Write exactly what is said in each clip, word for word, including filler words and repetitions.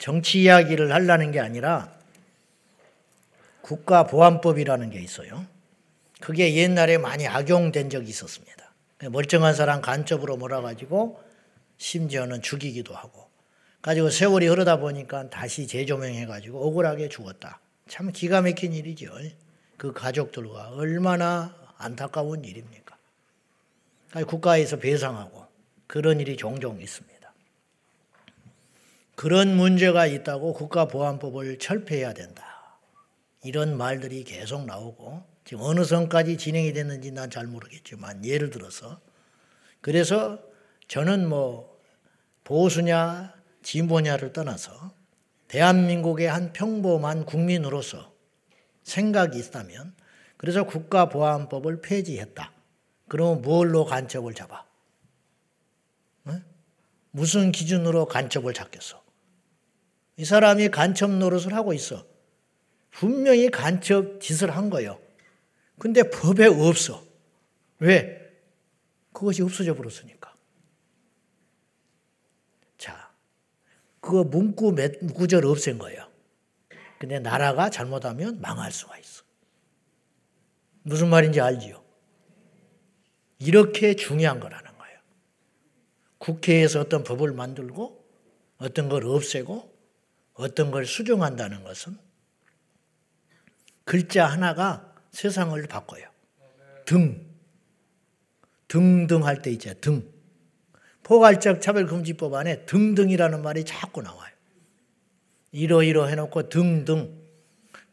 정치 이야기를 하려는 게 아니라 국가보안법이라는 게 있어요. 그게 옛날에 많이 악용된 적이 있었습니다. 멀쩡한 사람 간첩으로 몰아가지고 심지어는 죽이기도 하고 가지고 세월이 흐르다 보니까 다시 재조명해가지고 억울하게 죽었다. 참 기가 막힌 일이죠. 그 가족들과 얼마나 안타까운 일입니까? 국가에서 배상하고 그런 일이 종종 있습니다. 그런 문제가 있다고 국가보안법을 철폐해야 된다. 이런 말들이 계속 나오고 지금 어느 선까지 진행이 됐는지 난 잘 모르겠지만 예를 들어서 그래서 저는 뭐 보수냐 진보냐를 떠나서 대한민국의 한 평범한 국민으로서 생각이 있다면 그래서 국가보안법을 폐지했다. 그러면 뭘로 간첩을 잡아? 응? 무슨 기준으로 간첩을 잡겠어? 이 사람이 간첩 노릇을 하고 있어. 분명히 간첩 짓을 한 거예요. 근데 법에 없어. 왜? 그것이 없어져 버렸으니까. 자, 그거 문구 몇 구절 없앤 거예요. 근데 나라가 잘못하면 망할 수가 있어. 무슨 말인지 알지요? 이렇게 중요한 거라는 거예요. 국회에서 어떤 법을 만들고 어떤 걸 없애고 어떤 걸 수정한다는 것은 글자 하나가 세상을 바꿔요. 등. 등등 할 때 있죠. 등. 포괄적 차별금지법 안에 등등이라는 말이 자꾸 나와요. 이러이러 해놓고 등등.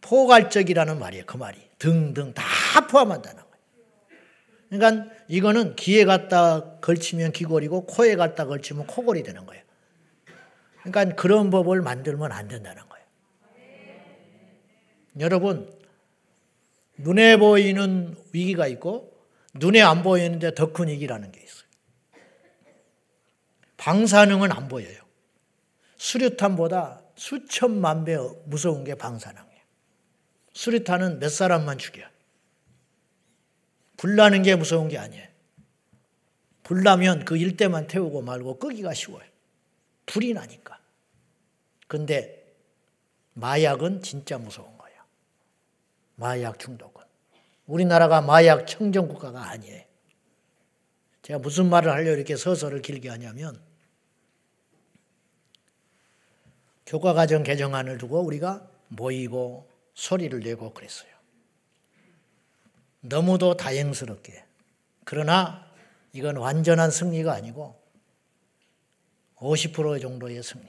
포괄적이라는 말이에요. 그 말이. 등등 다 포함한다는 거예요. 그러니까 이거는 귀에 갖다 걸치면 귀걸이고 코에 갖다 걸치면 코걸이 되는 거예요. 그러니까 그런 법을 만들면 안 된다는 거예요. 여러분, 눈에 보이는 위기가 있고 눈에 안 보이는데 더 큰 위기라는 게 있어요. 방사능은 안 보여요. 수류탄보다 수천만 배 무서운 게 방사능이에요. 수류탄은 몇 사람만 죽여요. 불 나는 게 무서운 게 아니에요. 불 나면 그 일대만 태우고 말고 끄기가 쉬워요. 불이 나니까. 근데 마약은 진짜 무서운 거예요. 마약 중독은. 우리나라가 마약 청정국가가 아니에요. 제가 무슨 말을 하려고 이렇게 서서를 길게 하냐면 교과과정 개정안을 두고 우리가 모이고 소리를 내고 그랬어요. 너무도 다행스럽게. 그러나 이건 완전한 승리가 아니고 오십 퍼센트 정도의 승리.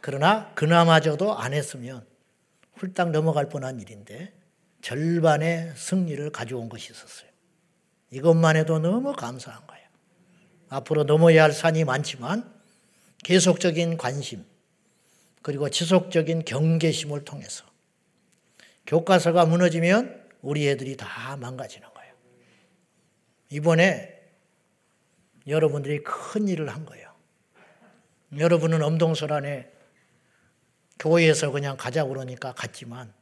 그러나 그나마저도 안 했으면 훌딱 넘어갈 뻔한 일인데 절반의 승리를 가져온 것이 있었어요. 이것만 해도 너무 감사한 거예요. 앞으로 넘어야 할 산이 많지만 계속적인 관심 그리고 지속적인 경계심을 통해서 교과서가 무너지면 우리 애들이 다 망가지는 거예요. 이번에 여러분들이 큰 일을 한 거예요. 여러분은 엄동설안에 교회에서 그냥 가자고 그러니까 갔지만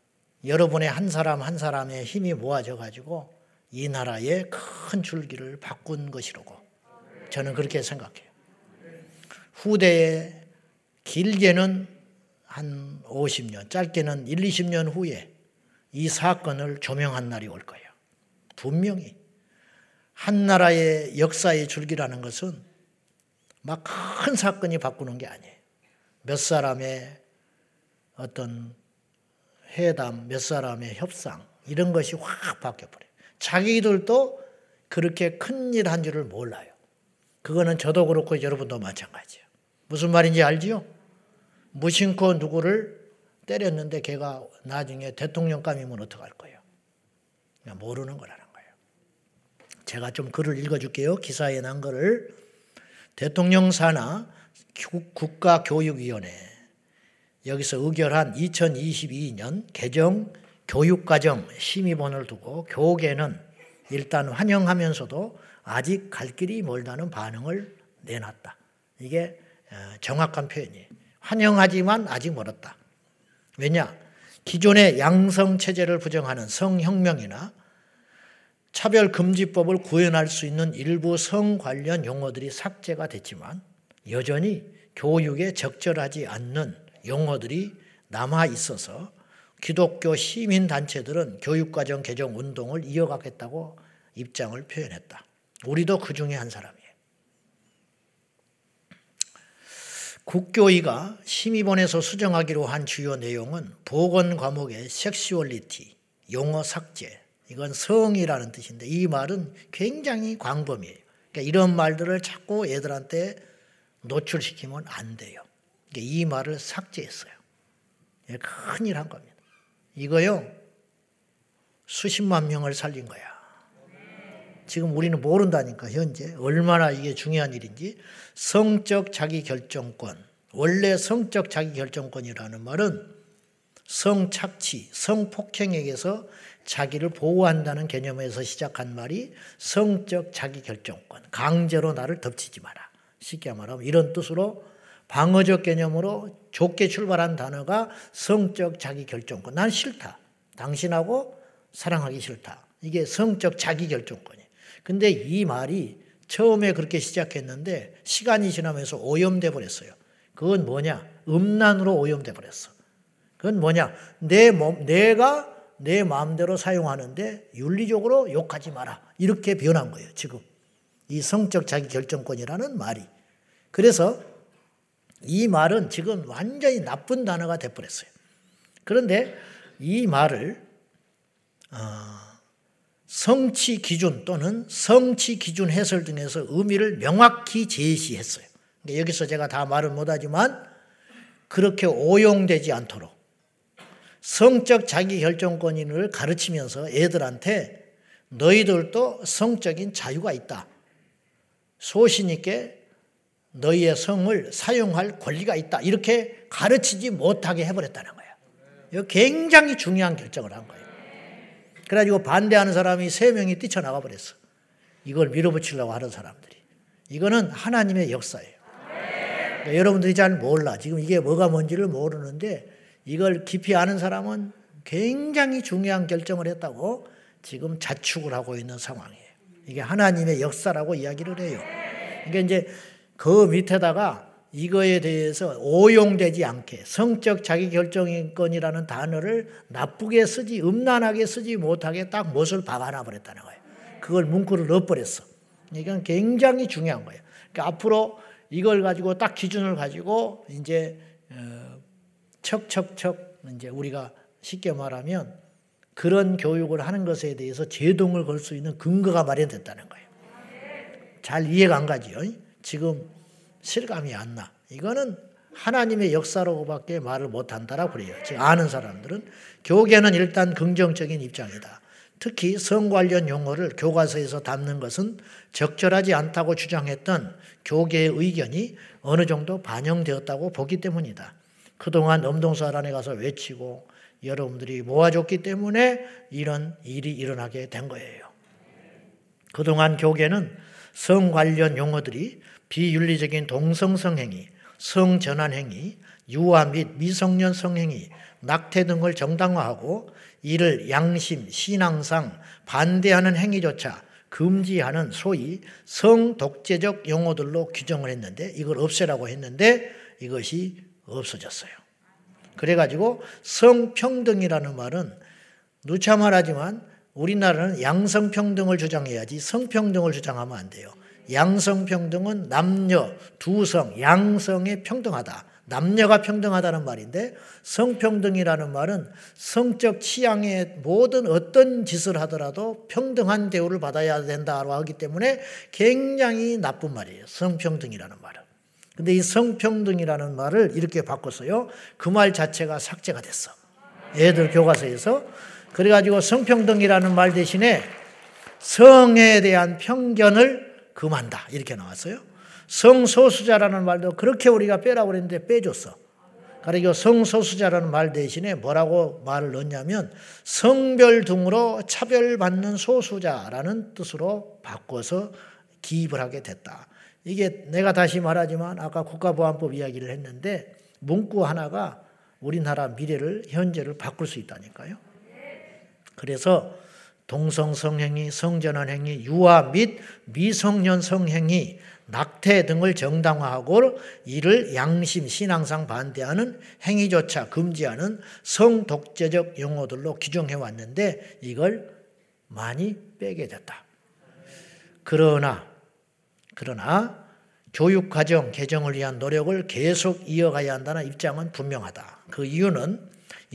여러분의 한 사람 한 사람의 힘이 모아져 가지고 이 나라의 큰 줄기를 바꾼 것이라고 저는 그렇게 생각해요. 후대에 길게는 한 오십 년, 짧게는 일, 이십 년 후에 이 사건을 조명한 날이 올 거예요. 분명히. 한 나라의 역사의 줄기라는 것은 막 큰 사건이 바꾸는 게 아니에요. 몇 사람의 어떤 회담, 몇 사람의 협상 이런 것이 확 바뀌어버려요. 자기들도 그렇게 큰 일 한 줄을 몰라요. 그거는 저도 그렇고 여러분도 마찬가지예요. 무슨 말인지 알지요? 무심코 누구를 때렸는데 걔가 나중에 대통령감이면 어떡할 거예요? 그냥 모르는 거라는 거예요. 제가 좀 글을 읽어줄게요. 기사에 난 글을. 대통령 산하 국가교육위원회 여기서 의결한 이천이십이 년 개정 교육과정 심의본을 두고 교계는 일단 환영하면서도 아직 갈 길이 멀다는 반응을 내놨다. 이게 정확한 표현이에요. 환영하지만 아직 멀었다. 왜냐? 기존의 양성체제를 부정하는 성혁명이나 차별금지법을 구현할 수 있는 일부 성 관련 용어들이 삭제가 됐지만 여전히 교육에 적절하지 않는 용어들이 남아 있어서 기독교 시민단체들은 교육과정 개정 운동을 이어가겠다고 입장을 표현했다. 우리도 그 중에 한 사람이에요. 국교위가 심의본에서 수정하기로 한 주요 내용은 보건 과목의 섹슈얼리티, 용어 삭제, 이건 성이라는 뜻인데 이 말은 굉장히 광범위해요. 그러니까 이런 말들을 자꾸 애들한테 노출시키면 안 돼요. 그러니까 이 말을 삭제했어요. 큰일 한 겁니다. 이거요, 수십만 명을 살린 거야. 지금 우리는 모른다니까 현재 얼마나 이게 중요한 일인지. 성적 자기결정권, 원래 성적 자기결정권이라는 말은 성착취, 성폭행에게서 자기를 보호한다는 개념에서 시작한 말이 성적 자기결정권, 강제로 나를 덮치지 마라, 쉽게 말하면 이런 뜻으로 방어적 개념으로 좁게 출발한 단어가 성적 자기결정권. 난 싫다, 당신하고 사랑하기 싫다, 이게 성적 자기결정권이에요. 근데 이 말이 처음에 그렇게 시작했는데 시간이 지나면서 오염돼 버렸어요. 그건 뭐냐? 음란으로 오염돼 버렸어. 그건 뭐냐? 내 몸, 내가 내 마음대로 사용하는데 윤리적으로 욕하지 마라, 이렇게 변한 거예요, 지금. 이 성적 자기결정권이라는 말이. 그래서 이 말은 지금 완전히 나쁜 단어가 돼 버렸어요. 그런데 이 말을 어, 성취 기준 또는 성취 기준 해설 등에서 의미를 명확히 제시했어요. 여기서 제가 다 말은 못하지만 그렇게 오용되지 않도록 성적 자기결정권인을 가르치면서 애들한테 너희들도 성적인 자유가 있다, 소신 있게 너희의 성을 사용할 권리가 있다, 이렇게 가르치지 못하게 해버렸다는 거예요. 이거 굉장히 중요한 결정을 한 거예요. 그래가지고 반대하는 사람이 세 명이 뛰쳐나가 버렸어. 이걸 밀어붙이려고 하는 사람들이. 이거는 하나님의 역사예요. 그러니까 여러분들이 잘 몰라. 지금 이게 뭐가 뭔지를 모르는데 이걸 깊이 아는 사람은 굉장히 중요한 결정을 했다고 지금 자축을 하고 있는 상황이에요. 이게 하나님의 역사라고 이야기를 해요. 그러니까 이제 그 밑에다가 이거에 대해서 오용되지 않게 성적 자기결정권이라는 단어를 나쁘게 쓰지, 음란하게 쓰지 못하게 딱 못을 박아놔버렸다는 거예요. 그걸 문구를 넣어버렸어. 이건 굉장히 중요한 거예요. 그러니까 앞으로 이걸 가지고 딱 기준을 가지고 이제 척척척 이제 우리가 쉽게 말하면 그런 교육을 하는 것에 대해서 제동을 걸 수 있는 근거가 마련됐다는 거예요. 잘 이해가 안 가지요? 지금 실감이 안 나. 이거는 하나님의 역사로밖에 말을 못한다라고 그래요. 지금 아는 사람들은. 교계는 일단 긍정적인 입장이다. 특히 성 관련 용어를 교과서에서 담는 것은 적절하지 않다고 주장했던 교계의 의견이 어느 정도 반영되었다고 보기 때문이다. 그동안 엄동설안에 가서 외치고 여러분들이 모아줬기 때문에 이런 일이 일어나게 된 거예요. 그동안 교계는 성 관련 용어들이 비윤리적인 동성성행위, 성전환행위, 유아 및 미성년 성행위, 낙태 등을 정당화하고 이를 양심, 신앙상 반대하는 행위조차 금지하는 소위 성독재적 용어들로 규정을 했는데 이걸 없애라고 했는데 이것이 없어졌어요. 그래가지고 성평등이라는 말은 누차 말하지만 우리나라는 양성평등을 주장해야지 성평등을 주장하면 안 돼요. 양성평등은 남녀, 두성, 양성이 평등하다, 남녀가 평등하다는 말인데 성평등이라는 말은 성적 취향의 모든 어떤 짓을 하더라도 평등한 대우를 받아야 된다고 하기 때문에 굉장히 나쁜 말이에요, 성평등이라는 말은. 근데 이 성평등이라는 말을 이렇게 바꿨어요. 그 말 자체가 삭제가 됐어, 애들 교과서에서. 그래가지고 성평등이라는 말 대신에 성에 대한 편견을 금한다, 이렇게 나왔어요. 성소수자라는 말도 그렇게 우리가 빼라고 그랬는데 빼줬어. 그리고 성소수자라는 말 대신에 뭐라고 말을 넣었냐면 성별 등으로 차별받는 소수자라는 뜻으로 바꿔서 기입을 하게 됐다. 이게 내가 다시 말하지만 아까 국가보안법 이야기를 했는데 문구 하나가 우리나라 미래를, 현재를 바꿀 수 있다니까요. 그래서 동성성행위, 성전환행위, 유아 및 미성년 성행위, 낙태 등을 정당화하고 이를 양심, 신앙상 반대하는 행위조차 금지하는 성독재적 용어들로 규정해왔는데 이걸 많이 빼게 됐다. 그러나 그러나 교육과정 개정을 위한 노력을 계속 이어가야 한다는 입장은 분명하다. 그 이유는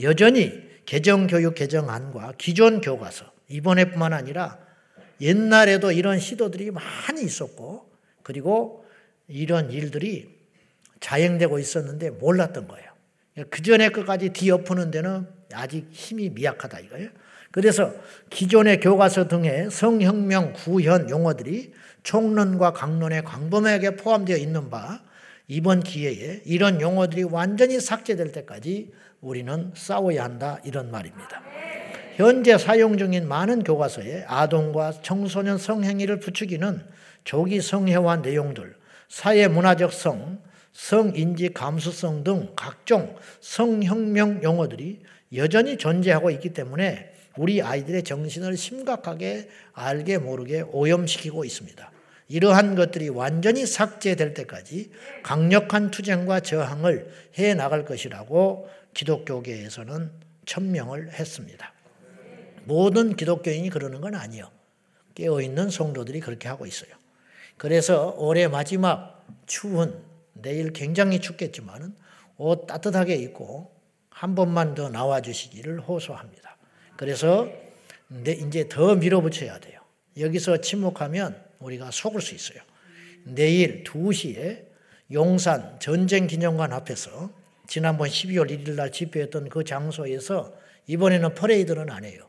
여전히 개정교육 개정안과 기존 교과서, 이번에뿐만 아니라 옛날에도 이런 시도들이 많이 있었고 그리고 이런 일들이 자행되고 있었는데 몰랐던 거예요. 그전에 끝까지 뒤엎는 데는 아직 힘이 미약하다 이거예요. 그래서 기존의 교과서 등의 성혁명 구현 용어들이 총론과 강론에 광범위하게 포함되어 있는 바 이번 기회에 이런 용어들이 완전히 삭제될 때까지 우리는 싸워야 한다 이런 말입니다. 현재 사용 중인 많은 교과서에 아동과 청소년 성행위를 부추기는 조기 성혜화 내용들, 사회문화적 성, 성인지 감수성 등 각종 성혁명 용어들이 여전히 존재하고 있기 때문에 우리 아이들의 정신을 심각하게 알게 모르게 오염시키고 있습니다. 이러한 것들이 완전히 삭제될 때까지 강력한 투쟁과 저항을 해나갈 것이라고 기독교계에서는 천명을 했습니다. 모든 기독교인이 그러는 건 아니에요. 깨어있는 성도들이 그렇게 하고 있어요. 그래서 올해 마지막 추운, 내일 굉장히 춥겠지만 옷 따뜻하게 입고 한 번만 더 나와주시기를 호소합니다. 그래서 이제 더 밀어붙여야 돼요. 여기서 침묵하면 우리가 속을 수 있어요. 내일 두 시에 용산 전쟁기념관 앞에서 지난번 십이월 일일 날 집회했던 그 장소에서 이번에는 퍼레이드는 안 해요.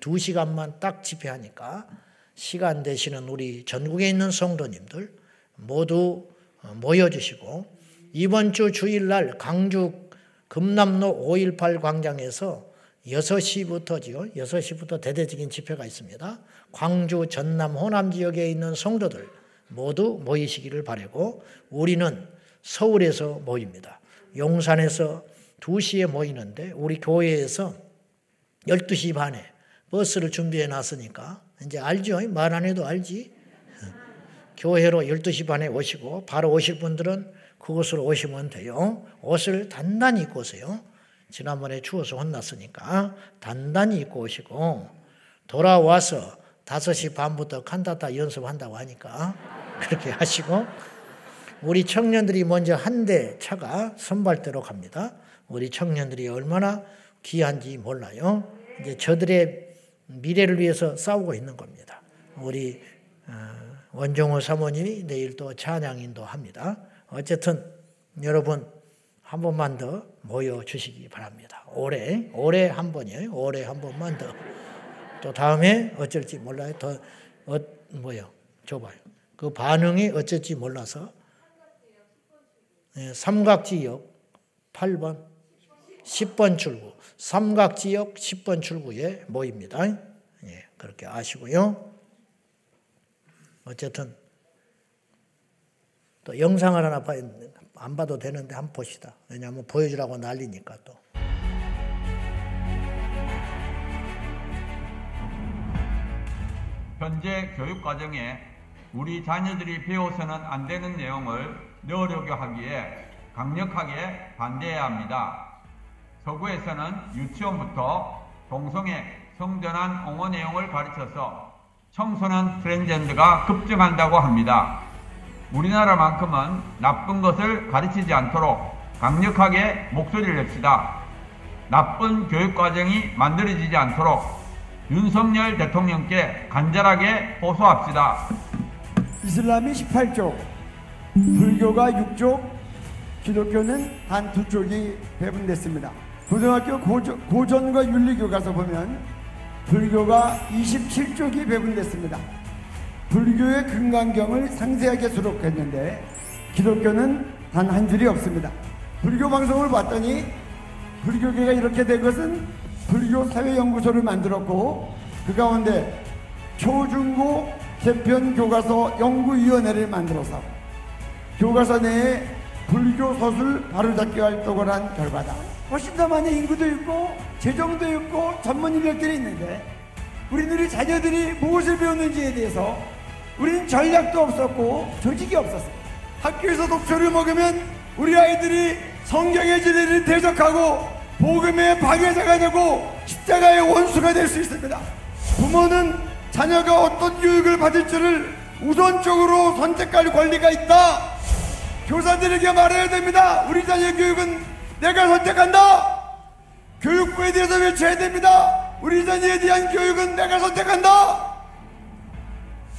두 시간만 딱 집회하니까 시간 되시는 우리 전국에 있는 성도님들 모두 모여주시고 이번 주 주일날 강주 금남로 오일팔 광장에서 여섯 시부터지요. 여섯 시부터 대대적인 집회가 있습니다. 광주, 전남, 호남 지역에 있는 성도들 모두 모이시기를 바라고 우리는 서울에서 모입니다. 용산에서 두 시에 모이는데 우리 교회에서 열두 시 반에 버스를 준비해 놨으니까 이제 알죠? 말 안 해도 알지? 교회로 열두 시 반에 오시고 바로 오실 분들은 그곳으로 오시면 돼요. 옷을 단단히 입고 오세요. 지난번에 추워서 혼났으니까 단단히 입고 오시고 돌아와서 다섯 시 반부터 칸타타 연습한다고 하니까 그렇게 하시고 우리 청년들이 먼저 한 대 차가 선발대로 갑니다. 우리 청년들이 얼마나 귀한지 몰라요. 이제 저들의 미래를 위해서 싸우고 있는 겁니다. 우리 원종호 사모님이 내일 또 찬양인도 합니다. 어쨌든 여러분 한 번만 더 모여주시기 바랍니다. 올해, 올해 한 번이에요. 올해 한 번만 더. 또 다음에 어쩔지 몰라요. 더, 어, 뭐요? 줘봐요. 그 반응이 어쩔지 몰라서. 네, 삼각지역 팔 번, 십 번 출구. 삼각지역 십 번 출구에 모입니다. 네, 그렇게 아시고요. 어쨌든 또 영상을 하나 봐야 됩니다. 안 봐도 되는데 한번 봅시다. 왜냐하면 보여주라고 난리니까 또. 현재 교육 과정에 우리 자녀들이 배워서는 안 되는 내용을 넣으려고 하기에 강력하게 반대해야 합니다. 서구에서는 유치원부터 동성애, 성전환 옹호 내용을 가르쳐서 청소년 트랜젠더가 급증한다고 합니다. 우리나라만큼은 나쁜 것을 가르치지 않도록 강력하게 목소리를 냅시다. 나쁜 교육과정이 만들어지지 않도록 윤석열 대통령께 간절하게 호소합시다. 이슬람이 십팔 쪽, 불교가 육 쪽, 기독교는 단 두 쪽이 배분됐습니다. 고등학교 고조, 고전과 윤리교과서 보면 불교가 이십칠 쪽이 배분됐습니다. 불교의 금강경을 상세하게 수록했는데 기독교는 단 한 줄이 없습니다. 불교 방송을 봤더니 불교계가 이렇게 된 것은 불교사회연구소를 만들었고 그 가운데 초중고 개편교과서 연구위원회를 만들어서 교과서 내에 불교 서술 바로잡기 활동을 한 결과다. 훨씬 더 많은 인구도 있고 재정도 있고 전문 인력들이 있는데 우리들의 자녀들이 무엇을 배우는지에 대해서 우린 전략도 없었고 조직이 없었어요. 학교에서 독초를 먹으면 우리 아이들이 성경의 진리를 대적하고 복음의 방해자가 되고 십자가의 원수가 될 수 있습니다. 부모는 자녀가 어떤 교육을 받을 줄을 우선적으로 선택할 권리가 있다. 교사들에게 말해야 됩니다. 우리 자녀의 교육은 내가 선택한다. 교육부에 대해서 외쳐야 됩니다. 우리 자녀에 대한 교육은 내가 선택한다.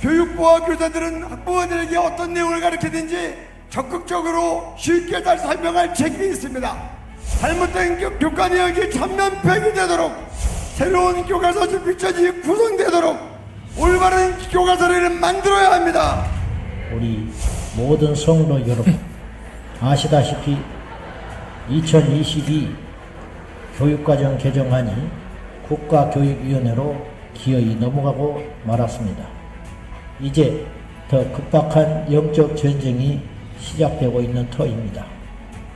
교육부와 교사들은 학부모들에게 어떤 내용을 가르치든지 적극적으로 쉽게 잘 설명할 책임이 있습니다. 잘못된 교과 내용이 전면폐기 되도록, 새로운 교과서 준비처지 구성되도록 올바른 교과서를 만들어야 합니다. 우리 모든 성도 여러분, 아시다시피 이천이십이 교육과정 개정안이 국가교육위원회로 기어이 넘어가고 말았습니다. 이제 더 급박한 영적 전쟁이 시작되고 있는 터입니다.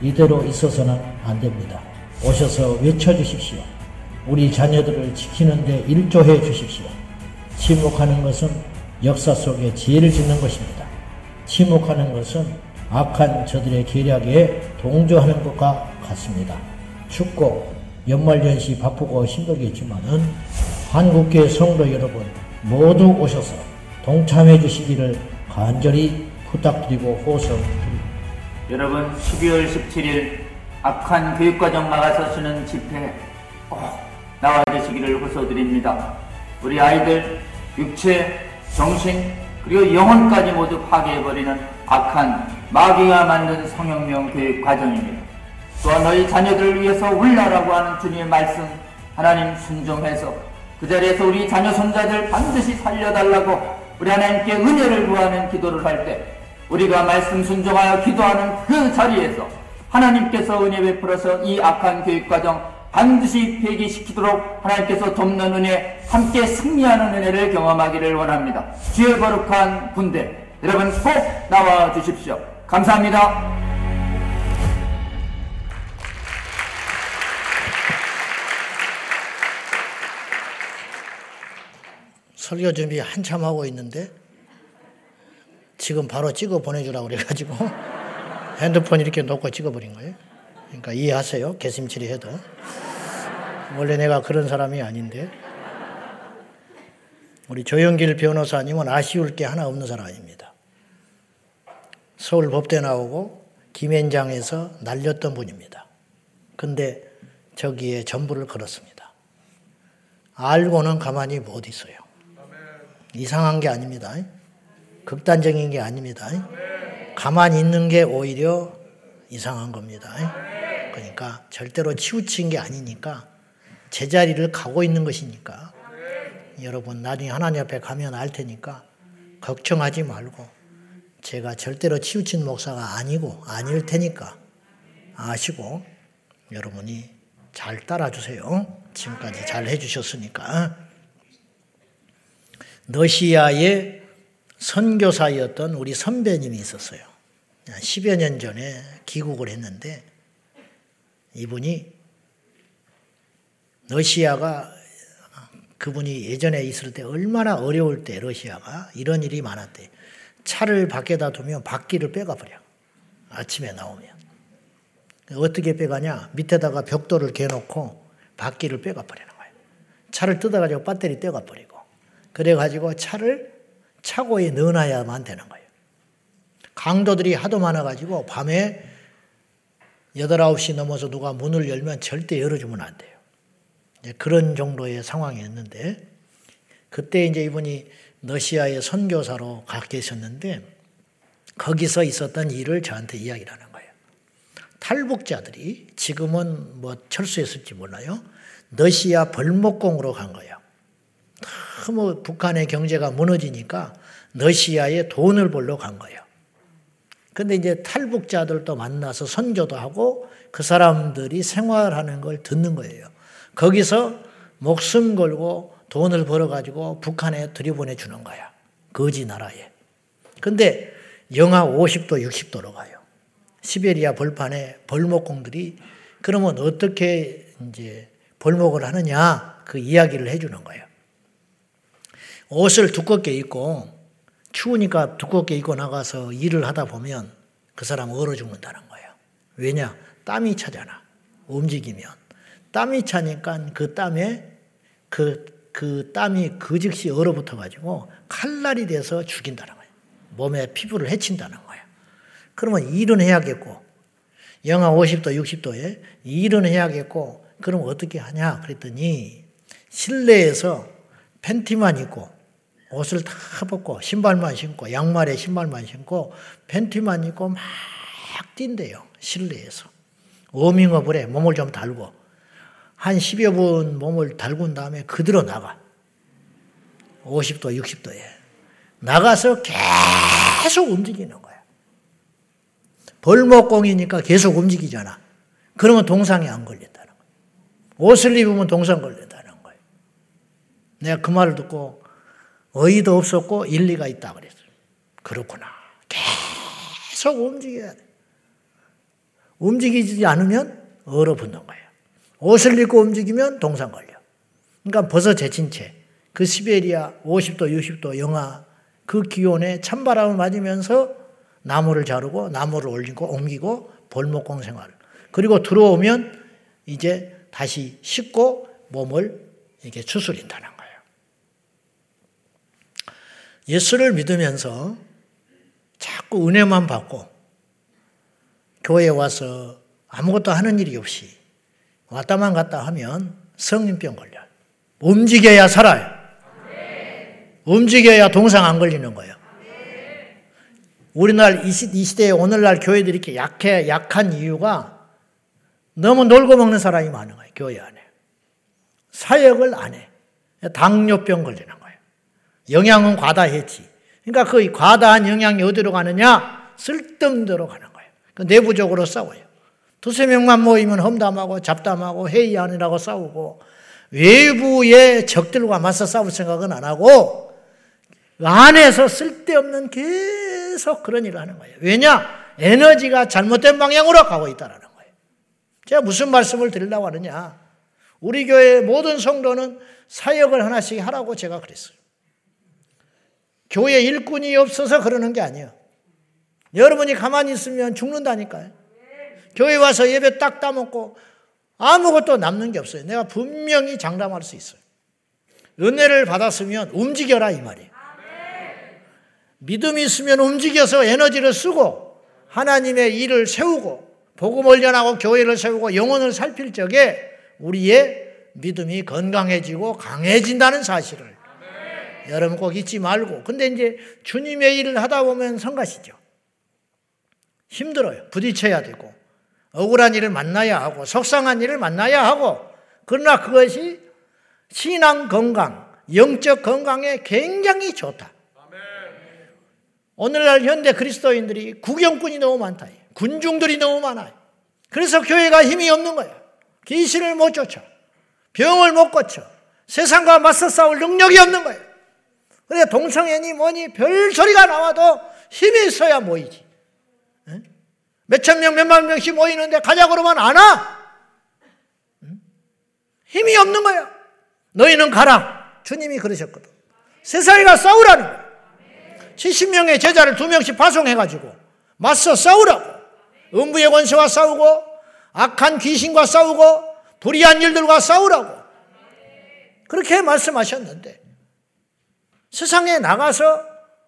이대로 있어서는 안 됩니다. 오셔서 외쳐주십시오. 우리 자녀들을 지키는 데 일조해 주십시오. 침묵하는 것은 역사 속에 죄를 짓는 것입니다. 침묵하는 것은 악한 저들의 계략에 동조하는 것과 같습니다. 춥고 연말연시 바쁘고 힘들겠지만은 한국교회 성도 여러분 모두 오셔서 동참해 주시기를 간절히 부탁드리고 호소드립니다. 여러분, 십이월 십칠일 악한 교육과정 막아서 쓰는 집회에 꼭 나와주시기를 호소드립니다. 우리 아이들 육체, 정신 그리고 영혼까지 모두 파괴해버리는 악한 마귀가 만든 성혁명 교육과정입니다. 또한 너희 자녀들을 위해서 울라라고 하는 주님의 말씀 하나님 순종해서 그 자리에서 우리 자녀 손자들 반드시 살려달라고 우리 하나님께 은혜를 구하는 기도를 할 때 우리가 말씀 순종하여 기도하는 그 자리에서 하나님께서 은혜 베풀어서 이 악한 교육과정 반드시 폐기시키도록 하나님께서 돕는 은혜, 함께 승리하는 은혜를 경험하기를 원합니다. 주의 거룩한 군대, 여러분 꼭 나와 주십시오. 감사합니다. 설교 준비 한참 하고 있는데 지금 바로 찍어 보내주라고 그래가지고 핸드폰 이렇게 놓고 찍어버린 거예요. 그러니까 이해하세요. 개심치리 해도. 원래 내가 그런 사람이 아닌데. 우리 조영길 변호사님은 아쉬울 게 하나 없는 사람입니다. 서울법대 나오고 김앤장에서 날렸던 분입니다. 근데 저기에 전부를 걸었습니다. 알고는 가만히 못 있어요. 이상한 게 아닙니다. 극단적인 게 아닙니다. 가만히 있는 게 오히려 이상한 겁니다. 그러니까 절대로 치우친 게 아니니까 제자리를 가고 있는 것이니까 여러분 나중에 하나님 앞에 가면 알 테니까 걱정하지 말고 제가 절대로 치우친 목사가 아니고 아닐 테니까 아시고 여러분이 잘 따라주세요. 지금까지 잘 해주셨으니까. 러시아의 선교사였던 우리 선배님이 있었어요. 십여 년 전에 귀국을 했는데 이분이 러시아가 그분이 예전에 있을 때 얼마나 어려울 때 러시아가 이런 일이 많았대. 차를 밖에다 두면 바퀴를 빼가버려. 아침에 나오면. 어떻게 빼가냐. 밑에다가 벽돌을 개놓고 바퀴를 빼가버리는 거예요. 차를 뜯어가지고 배터리 떼가버리고. 그래가지고 차를 차고에 넣어놔야만 되는 거예요. 강도들이 하도 많아가지고 밤에 여덟, 아홉 시 넘어서 누가 문을 열면 절대 열어주면 안 돼요. 이제 그런 정도의 상황이었는데 그때 이제 이분이 러시아의 선교사로 가 계셨는데 거기서 있었던 일을 저한테 이야기를 하는 거예요. 탈북자들이 지금은 뭐 철수했을지 몰라요. 러시아 벌목공으로 간 거예요. 너무 북한의 경제가 무너지니까 러시아에 돈을 벌러 간 거예요. 그런데 이제 탈북자들도 만나서 선교도 하고 그 사람들이 생활하는 걸 듣는 거예요. 거기서 목숨 걸고 돈을 벌어가지고 북한에 들여보내주는 거야. 거지 나라에. 그런데 영하 오십 도, 육십 도로 가요. 시베리아 벌판에 벌목공들이 그러면 어떻게 이제 벌목을 하느냐 그 이야기를 해주는 거예요. 옷을 두껍게 입고 추우니까 두껍게 입고 나가서 일을 하다 보면 그 사람 얼어 죽는다는 거예요. 왜냐? 땀이 차잖아. 움직이면. 땀이 차니까 그 땀에 그, 그 땀이 그 즉시 얼어붙어가지고 칼날이 돼서 죽인다는 거예요. 몸에 피부를 해친다는 거예요. 그러면 일은 해야겠고, 영하 오십 도, 육십 도에 일은 해야겠고, 그럼 어떻게 하냐? 그랬더니 실내에서 팬티만 입고 옷을 다 벗고 신발만 신고 양말에 신발만 신고 팬티만 입고 막 뛴대요. 실내에서. 워밍업을 해. 몸을 좀 달고. 한 십여 분 몸을 달군 다음에 그대로 나가. 오십 도, 육십 도에. 나가서 계속 움직이는 거야. 벌목공이니까 계속 움직이잖아. 그러면 동상이 안 걸린다는 거야. 옷을 입으면 동상 걸린다는 거야. 내가 그 말을 듣고 어이도 없었고 일리가 있다 그랬어요. 그렇구나. 계속 움직여야 돼. 움직이지 않으면 얼어붙는 거예요. 옷을 입고 움직이면 동상 걸려. 그러니까 벗어 제친 채 그 시베리아 오십 도, 육십 도 영하 그 기온에 찬바람을 맞으면서 나무를 자르고 나무를 올리고 옮기고 벌목공 생활. 그리고 들어오면 이제 다시 씻고 몸을 이렇게 추스린다는 거예요. 예수를 믿으면서 자꾸 은혜만 받고 교회에 와서 아무것도 하는 일이 없이 왔다만 갔다 하면 성인병 걸려요. 움직여야 살아요. 네. 움직여야 동상 안 걸리는 거예요. 네. 우리날 이 시대에 오늘날 교회들이 이렇게 약해, 약한 이유가 너무 놀고 먹는 사람이 많은 거예요. 교회 안에. 사역을 안 해. 당뇨병 걸리는 거예요. 영양은 과다했지. 그러니까 그 과다한 영양이 어디로 가느냐? 쓸데없는 데로 가는 거예요. 그 내부적으로 싸워요. 두세 명만 모이면 험담하고 잡담하고 회의 아니라고 싸우고 외부의 적들과 맞서 싸울 생각은 안 하고 안에서 쓸데없는 계속 그런 일을 하는 거예요. 왜냐? 에너지가 잘못된 방향으로 가고 있다는 거예요. 제가 무슨 말씀을 드리려고 하느냐. 우리 교회의 모든 성도는 사역을 하나씩 하라고 제가 그랬어요. 교회 일꾼이 없어서 그러는 게 아니에요. 여러분이 가만히 있으면 죽는다니까요. 교회 와서 예배 딱 따먹고 아무것도 남는 게 없어요. 내가 분명히 장담할 수 있어요. 은혜를 받았으면 움직여라 이 말이에요. 믿음이 있으면 움직여서 에너지를 쓰고 하나님의 일을 세우고 복음을 전하고 교회를 세우고 영혼을 살필 적에 우리의 믿음이 건강해지고 강해진다는 사실을 여러분 꼭 잊지 말고. 근데 이제 주님의 일을 하다 보면 성가시죠. 힘들어요. 부딪혀야 되고 억울한 일을 만나야 하고 속상한 일을 만나야 하고. 그러나 그것이 신앙 건강, 영적 건강에 굉장히 좋다. 아멘. 오늘날 현대 그리스도인들이 구경꾼이 너무 많다. 군중들이 너무 많아요. 그래서 교회가 힘이 없는 거예요. 귀신을 못 쫓아. 병을 못 고쳐. 세상과 맞서 싸울 능력이 없는 거예요. 그래서 동성애니 뭐니 별 소리가 나와도 힘이 있어야 모이지. 몇천 명, 몇만 명씩 모이는데 가자고 그러면 안 와. 힘이 없는 거야. 너희는 가라. 주님이 그러셨거든. 세상이가 싸우라는 거야. 칠십 명의 제자를 두 명씩 파송해가지고 맞서 싸우라고. 음부의 권세와 싸우고 악한 귀신과 싸우고 불의한 일들과 싸우라고. 그렇게 말씀하셨는데 세상에 나가서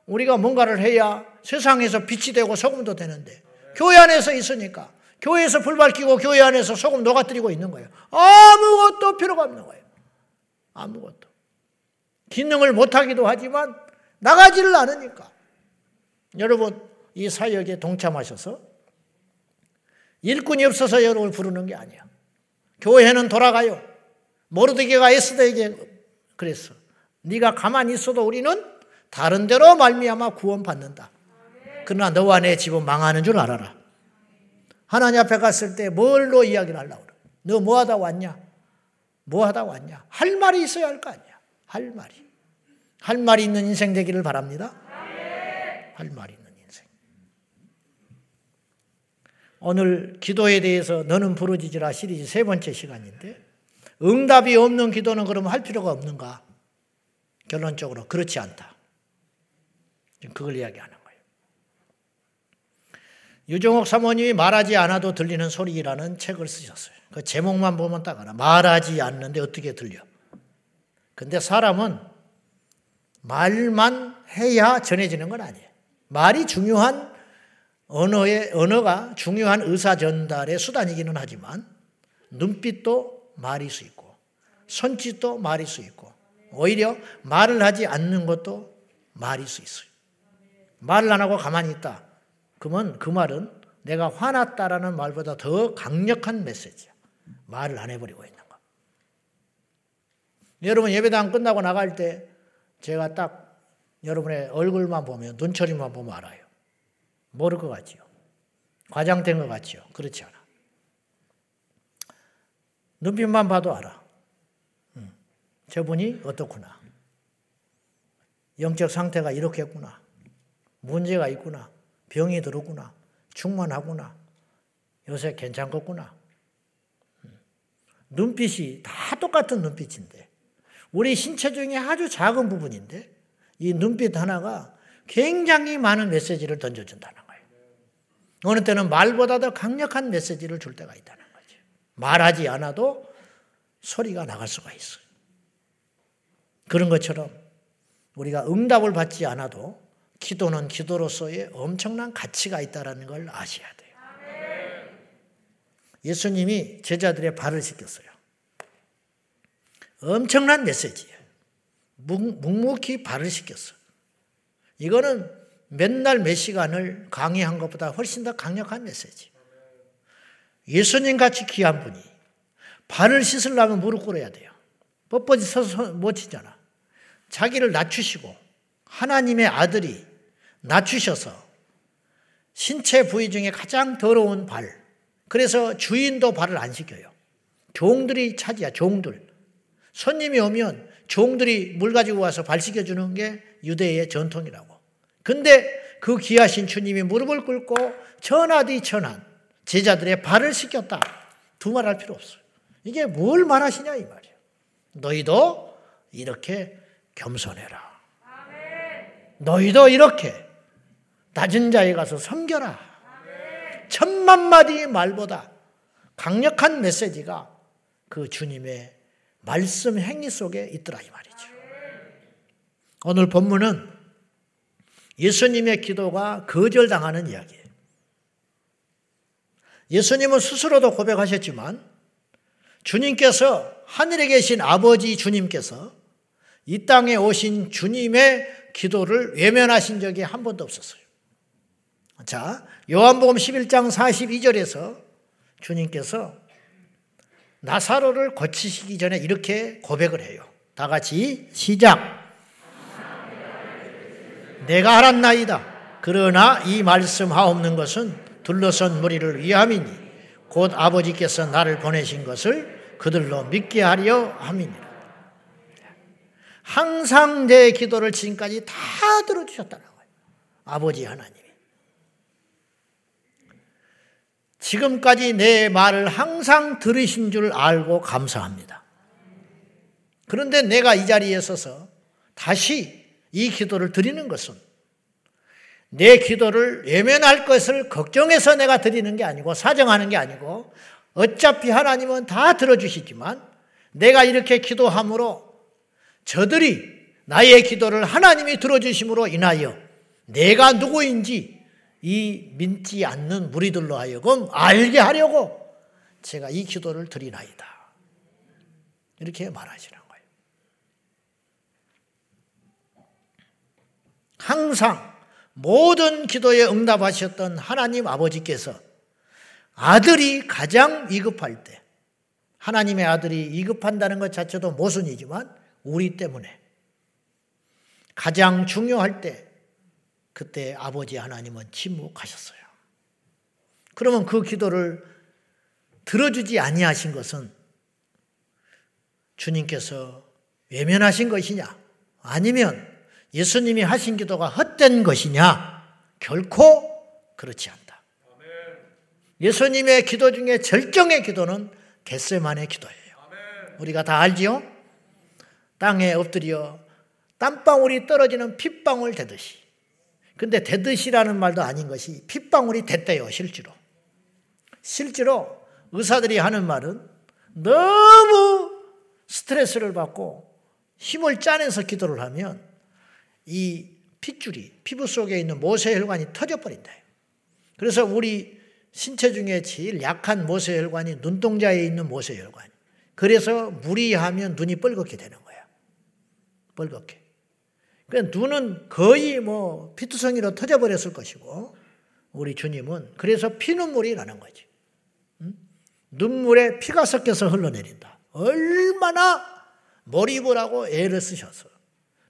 우리가 뭔가를 해야 세상에서 빛이 되고 소금도 되는데 교회 안에서 있으니까 교회에서 불 밝히고 교회 안에서 소금 녹아뜨리고 있는 거예요. 아무것도 필요가 없는 거예요. 아무것도. 기능을 못하기도 하지만 나가지를 않으니까. 여러분 이 사역에 동참하셔서 일꾼이 없어서 여러분을 부르는 게 아니야. 교회는 돌아가요. 모르드게가 에스더에게 그랬어. 네가 가만히 있어도 우리는 다른 데로 말미암아 구원받는다. 그러나 너와 내 집은 망하는 줄 알아라. 하나님 앞에 갔을 때 뭘로 이야기를 하려고 그래. 너 뭐하다 왔냐? 뭐하다 왔냐? 할 말이 있어야 할 거 아니야. 할 말이. 할 말이 있는 인생 되기를 바랍니다. 할 말이 있는 인생. 오늘 기도에 대해서 너는 부르짖으라 시리즈 세 번째 시간인데 응답이 없는 기도는 그럼 할 필요가 없는가? 결론적으로 그렇지 않다. 지금 그걸 이야기하는 거예요. 유종옥 사모님이 말하지 않아도 들리는 소리라는 책을 쓰셨어요. 그 제목만 보면 딱 알아. 말하지 않는데 어떻게 들려? 근데 사람은 말만 해야 전해지는 건 아니에요. 말이 중요한 언어의, 언어가 중요한 의사 전달의 수단이기는 하지만 눈빛도 말일 수 있고 손짓도 말일 수 있고 오히려 말을 하지 않는 것도 말일 수 있어요. 말을 안 하고 가만히 있다. 그러면 그 말은 내가 화났다라는 말보다 더 강력한 메시지야. 말을 안 해버리고 있는 거. 여러분 예배당 끝나고 나갈 때 제가 딱 여러분의 얼굴만 보면 눈초리만 보면 알아요. 모를 것 같지요. 과장된 것 같지요. 그렇지 않아. 눈빛만 봐도 알아. 음, 저분이 어떻구나. 영적 상태가 이렇겠구나. 문제가 있구나. 병이 들었구나. 충만하구나. 요새 괜찮겠구나. 눈빛이 다 똑같은 눈빛인데 우리 신체 중에 아주 작은 부분인데 이 눈빛 하나가 굉장히 많은 메시지를 던져준다는 거예요. 어느 때는 말보다 더 강력한 메시지를 줄 때가 있다는 거죠. 말하지 않아도 소리가 나갈 수가 있어요. 그런 것처럼 우리가 응답을 받지 않아도 기도는 기도로서의 엄청난 가치가 있다는 걸 아셔야 돼요. 예수님이 제자들의 발을 씻겼어요. 엄청난 메시지예요. 묵묵히 발을 씻겼어요. 이거는 맨날 몇 시간을 강의한 것보다 훨씬 더 강력한 메시지예요. 예수님같이 귀한 분이 발을 씻으려면 무릎 꿇어야 돼요. 뻣뻣이 서서 못 씻잖아. 자기를 낮추시고 하나님의 아들이 낮추셔서 신체 부위 중에 가장 더러운 발. 그래서 주인도 발을 안 씻겨요. 종들이 차지야. 종들. 손님이 오면 종들이 물 가지고 와서 발 씻겨주는 게 유대의 전통이라고. 근데 그 귀하신 주님이 무릎을 꿇고 천하디천한 제자들의 발을 씻겼다. 두말할 필요 없어요. 이게 뭘 말하시냐 이 말이에요. 너희도 이렇게 겸손해라. 너희도 이렇게 낮은 자에 가서 섬겨라. 천만 마디의 말보다 강력한 메시지가 그 주님의 말씀 행위 속에 있더라 이 말이죠. 오늘 본문은 예수님의 기도가 거절당하는 이야기예요. 예수님은 스스로도 고백하셨지만 주님께서 하늘에 계신 아버지 주님께서 이 땅에 오신 주님의 기도를 외면하신 적이 한 번도 없었어요. 자, 요한복음 십일 장 사십이 절에서 주님께서 나사로를 고치시기 전에 이렇게 고백을 해요. 다 같이 시작. 내가 알았나이다. 그러나 이 말씀하옵는 것은 둘러선 무리를 위함이니 곧 아버지께서 나를 보내신 것을 그들로 믿게 하려 함이니라. 항상 내 기도를 지금까지 다 들어주셨다는 거예요. 아버지 하나님이. 지금까지 내 말을 항상 들으신 줄 알고 감사합니다. 그런데 내가 이 자리에 서서 다시 이 기도를 드리는 것은 내 기도를 외면할 것을 걱정해서 내가 드리는 게 아니고 사정하는 게 아니고 어차피 하나님은 다 들어주시지만 내가 이렇게 기도함으로 저들이 나의 기도를 하나님이 들어주심으로 인하여 내가 누구인지 이 믿지 않는 무리들로 하여금 알게 하려고 제가 이 기도를 드리나이다. 이렇게 말하시는 거예요. 항상 모든 기도에 응답하셨던 하나님 아버지께서 아들이 가장 위급할 때 하나님의 아들이 위급한다는 것 자체도 모순이지만 우리 때문에 가장 중요할 때 그때 아버지 하나님은 침묵하셨어요. 그러면 그 기도를 들어주지 아니하신 것은 주님께서 외면하신 것이냐 아니면 예수님이 하신 기도가 헛된 것이냐 결코 그렇지 않다. 예수님의 기도 중에 절정의 기도는 겟세마네 기도예요. 우리가 다 알지요? 땅에 엎드려 땀방울이 떨어지는 핏방울 되듯이 근데 대듯이라는 말도 아닌 것이 핏방울이 됐대요, 실제로. 실제로 의사들이 하는 말은 너무 스트레스를 받고 힘을 짜내서 기도를 하면 이 핏줄이 피부 속에 있는 모세혈관이 터져버린다. 그래서 우리 신체 중에 제일 약한 모세혈관이 눈동자에 있는 모세혈관. 그래서 무리하면 눈이 뻘겋게 되는 거야. 뻘겋게. 그러니까 눈은 거의 뭐 피투성이로 터져버렸을 것이고, 우리 주님은 그래서 피눈물이 나는 거지. 응? 눈물에 피가 섞여서 흘러내린다. 얼마나 몰입을 하고 애를 쓰셔서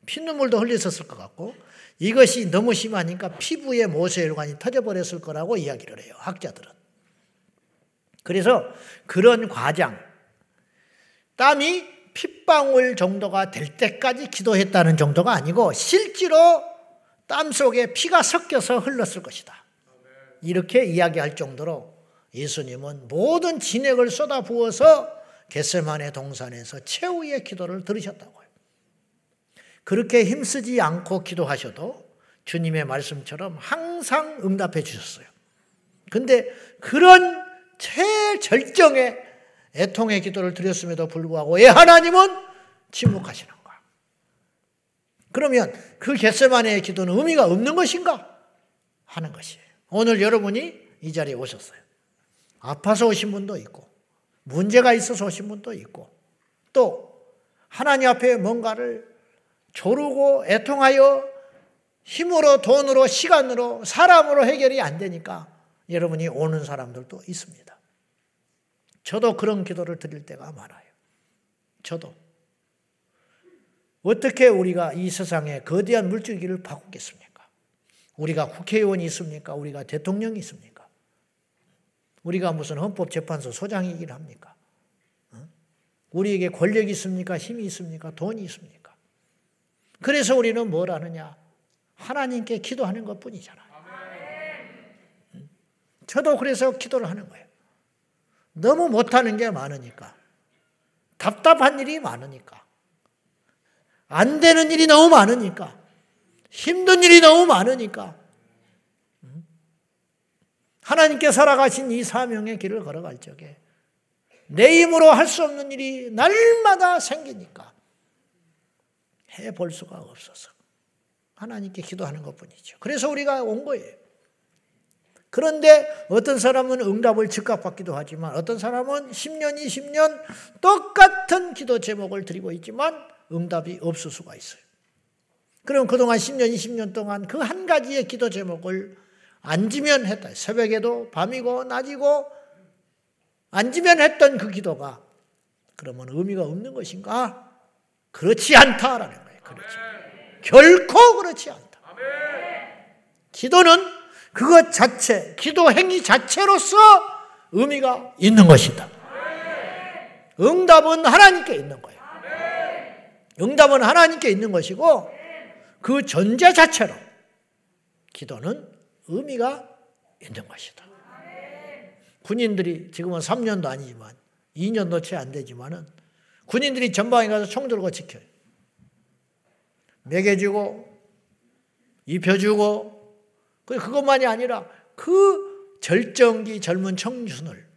피눈물도 흘렸었을 것 같고, 이것이 너무 심하니까 피부에 모세혈관이 터져버렸을 거라고 이야기를 해요, 학자들은. 그래서 그런 과장, 땀이 핏방울 정도가 될 때까지 기도했다는 정도가 아니고 실제로 땀 속에 피가 섞여서 흘렀을 것이다. 이렇게 이야기할 정도로 예수님은 모든 진액을 쏟아부어서 겟세마네 동산에서 최후의 기도를 들으셨다고요. 그렇게 힘쓰지 않고 기도하셔도 주님의 말씀처럼 항상 응답해 주셨어요. 그런데 그런 최절정의 애통의 기도를 드렸음에도 불구하고 예, 하나님은 침묵하시는 거야. 그러면 그 겟세마네의 기도는 의미가 없는 것인가 하는 것이에요. 오늘 여러분이 이 자리에 오셨어요. 아파서 오신 분도 있고, 문제가 있어서 오신 분도 있고, 또 하나님 앞에 뭔가를 조르고 애통하여 힘으로, 돈으로, 시간으로, 사람으로 해결이 안 되니까 여러분이 오는 사람들도 있습니다. 저도 그런 기도를 드릴 때가 많아요. 저도. 어떻게 우리가 이 세상에 거대한 물줄기를 바꾸겠습니까? 우리가 국회의원이 있습니까? 우리가 대통령이 있습니까? 우리가 무슨 헌법재판소 소장이긴 합니까? 우리에게 권력이 있습니까? 힘이 있습니까? 돈이 있습니까? 그래서 우리는 뭘 하느냐? 하나님께 기도하는 것뿐이잖아요. 저도 그래서 기도를 하는 거예요. 너무 못하는 게 많으니까, 답답한 일이 많으니까, 안 되는 일이 너무 많으니까, 힘든 일이 너무 많으니까 하나님께 살아가신 이 사명의 길을 걸어갈 적에 내 힘으로 할 수 없는 일이 날마다 생기니까 해볼 수가 없어서 하나님께 기도하는 것뿐이죠. 그래서 우리가 온 거예요. 그런데 어떤 사람은 응답을 즉각 받기도 하지만 어떤 사람은 십 년, 이십 년 똑같은 기도 제목을 드리고 있지만 응답이 없을 수가 있어요. 그럼 그동안 십 년, 이십 년 동안 그 한 가지의 기도 제목을 앉으면 했다. 새벽에도 밤이고 낮이고 앉으면 했던 그 기도가 그러면 의미가 없는 것인가? 그렇지 않다라는 거예요. 그렇지. 결코 그렇지 않다. 기도는 그것 자체, 기도 행위 자체로서 의미가 있는 것이다. 응답은 하나님께 있는 거예요. 응답은 하나님께 있는 것이고 그 존재 자체로 기도는 의미가 있는 것이다. 군인들이 지금은 삼 년도 아니지만 이 년도 채 안 되지만은 군인들이 전방에 가서 총 들고 지켜요. 먹여주고 입혀주고 그것만이 아니라 그 절정기 젊은 청춘을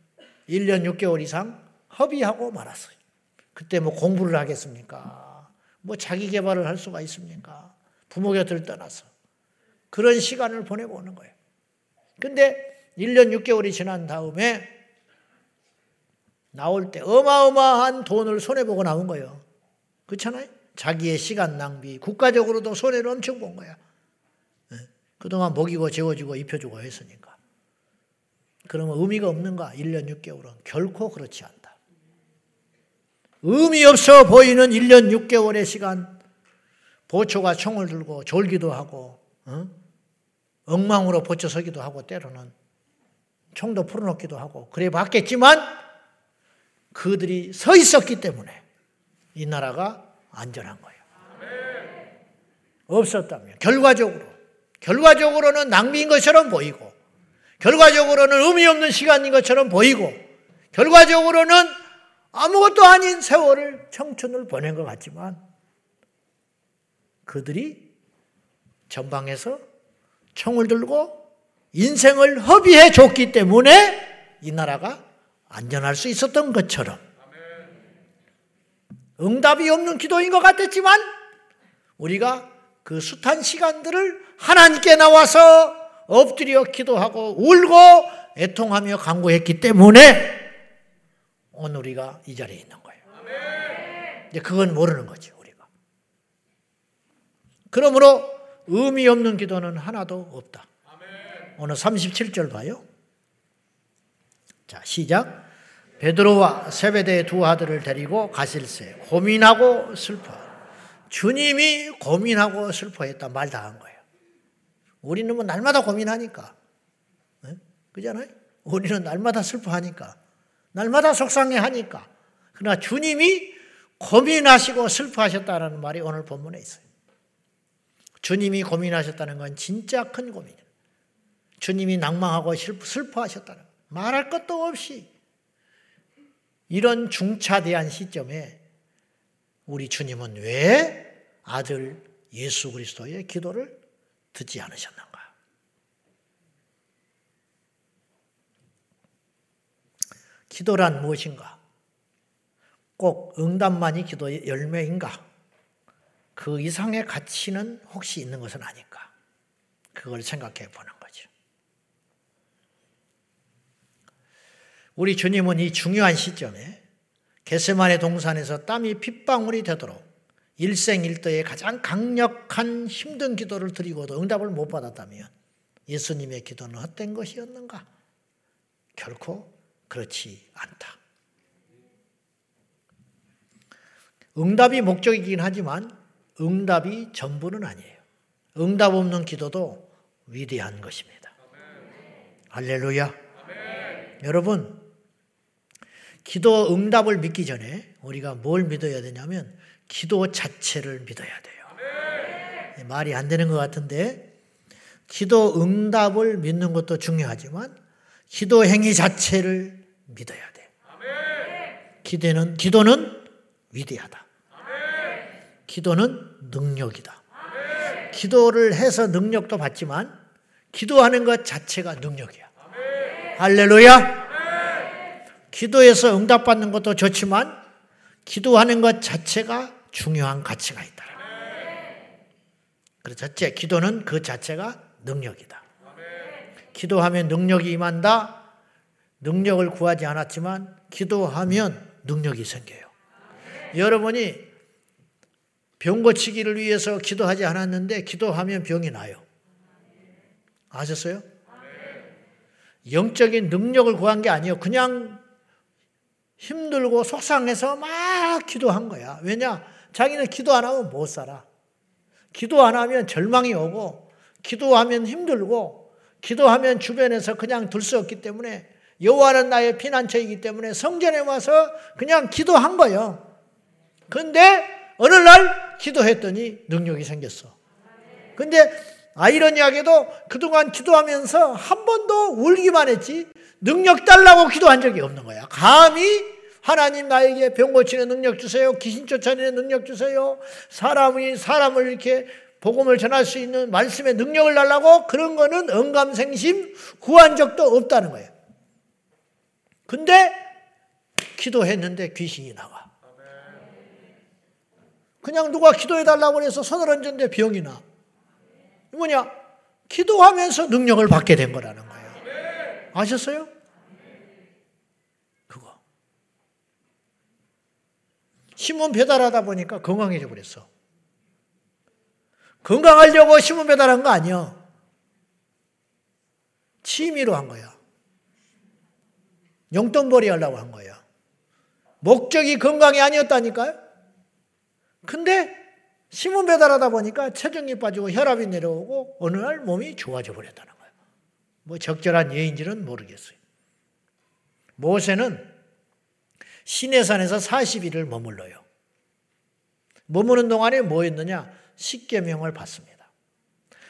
일 년 육 개월 이상 허비하고 말았어요. 그때 뭐 공부를 하겠습니까? 뭐 자기 개발을 할 수가 있습니까? 부모 곁을 떠나서. 그런 시간을 보내고 오는 거예요. 근데 일 년 육 개월이 지난 다음에 나올 때 어마어마한 돈을 손해보고 나온 거예요. 그렇잖아요? 자기의 시간 낭비, 국가적으로도 손해를 엄청 본 거야. 그동안 먹이고 재워주고 입혀주고 했으니까. 그러면 의미가 없는가? 일 년 육 개월은 결코 그렇지 않다. 의미 없어 보이는 일 년 육 개월의 시간, 보초가 총을 들고 졸기도 하고, 어? 엉망으로 보초서기도 하고 때로는 총도 풀어놓기도 하고 그래 봤겠지만 그들이 서 있었기 때문에 이 나라가 안전한 거예요. 없었다면 결과적으로 결과적으로는 낭비인 것처럼 보이고 결과적으로는 의미 없는 시간인 것처럼 보이고 결과적으로는 아무것도 아닌 세월을 청춘을 보낸 것 같지만 그들이 전방에서 총을 들고 인생을 허비해 줬기 때문에 이 나라가 안전할 수 있었던 것처럼 응답이 없는 기도인 것 같았지만 우리가 그 숱한 시간들을 하나님께 나와서 엎드려 기도하고 울고 애통하며 간구했기 때문에 오늘 우리가 이 자리에 있는 거예요. 이제 그건 모르는 거죠, 우리가. 그러므로 의미 없는 기도는 하나도 없다. 오늘 삼십칠 절 봐요. 자, 시작. 베드로와 세베대의 두 아들을 데리고 가실새 고민하고 슬퍼. 주님이 고민하고 슬퍼했다. 말 다 한 거예요. 우리는 뭐 날마다 고민하니까. 네? 그잖아요? 우리는 날마다 슬퍼하니까. 날마다 속상해하니까. 그러나 주님이 고민하시고 슬퍼하셨다는 말이 오늘 본문에 있어요. 주님이 고민하셨다는 건 진짜 큰 고민이에요. 주님이 낭망하고 슬퍼하셨다는 거예요. 말할 것도 없이 이런 중차대한 시점에 우리 주님은 왜 아들 예수 그리스도의 기도를 듣지 않으셨는가? 기도란 무엇인가? 꼭 응답만이 기도의 열매인가? 그 이상의 가치는 혹시 있는 것은 아닐까? 그걸 생각해 보는 거죠. 우리 주님은 이 중요한 시점에 겟세마네 동산에서 땀이 핏방울이 되도록 일생일대의 가장 강력한 힘든 기도를 드리고도 응답을 못 받았다면 예수님의 기도는 헛된 것이었는가? 결코 그렇지 않다. 응답이 목적이긴 하지만 응답이 전부는 아니에요. 응답 없는 기도도 위대한 것입니다. 할렐루야. 여러분, 기도 응답을 믿기 전에 우리가 뭘 믿어야 되냐면 기도 자체를 믿어야 돼요. 아멘. 말이 안 되는 것 같은데 기도 응답을 믿는 것도 중요하지만 기도 행위 자체를 믿어야 돼. 아멘. 기대는, 기도는 위대하다. 아멘. 기도는 능력이다. 아멘. 기도를 해서 능력도 받지만 기도하는 것 자체가 능력이야. 아멘. 할렐루야. 기도해서 응답받는 것도 좋지만 기도하는 것 자체가 중요한 가치가 있다. 그 자체, 기도는 그 자체가 능력이다. 기도하면 능력이 임한다. 능력을 구하지 않았지만 기도하면 능력이 생겨요. 여러분이 병 고치기를 위해서 기도하지 않았는데 기도하면 병이 나요. 아셨어요? 영적인 능력을 구한 게 아니에요. 그냥 힘들고 속상해서 막 기도한 거야. 왜냐? 자기는 기도 안 하면 못 살아. 기도 안 하면 절망이 오고, 기도하면 힘들고, 기도하면 주변에서 그냥 둘 수 없기 때문에, 여호와는 나의 피난처이기 때문에 성전에 와서 그냥 기도한 거예요. 그런데 어느 날 기도했더니 능력이 생겼어. 근데 아이러니하게도 그동안 기도하면서 한 번도 울기만 했지 능력 달라고 기도한 적이 없는 거야. 감히 하나님 나에게 병 고치는 능력 주세요. 귀신 쫓아내는 능력 주세요. 사람이 사람을 이렇게 복음을 전할 수 있는 말씀의 능력을 달라고 그런 거는 언감생심 구한 적도 없다는 거예요. 근데 기도했는데 귀신이 나와. 그냥 누가 기도해달라고 해서 손을 얹었는데 병이 나. 뭐냐? 기도하면서 능력을 받게 된 거라는 거예요. 아셨어요? 그거. 신문 배달하다 보니까 건강해져 버렸어. 건강하려고 신문 배달한 거 아니야. 취미로 한 거야. 용돈벌이 하려고 한 거야. 목적이 건강이 아니었다니까요. 근데 신문 배달하다 보니까 체중이 빠지고 혈압이 내려오고 어느 날 몸이 좋아져 버렸다는 거예요. 뭐 적절한 예인지는 모르겠어요. 모세는 시내산에서 사십 일을 머물러요. 머무는 동안에 뭐 했느냐? 십계명을 받습니다.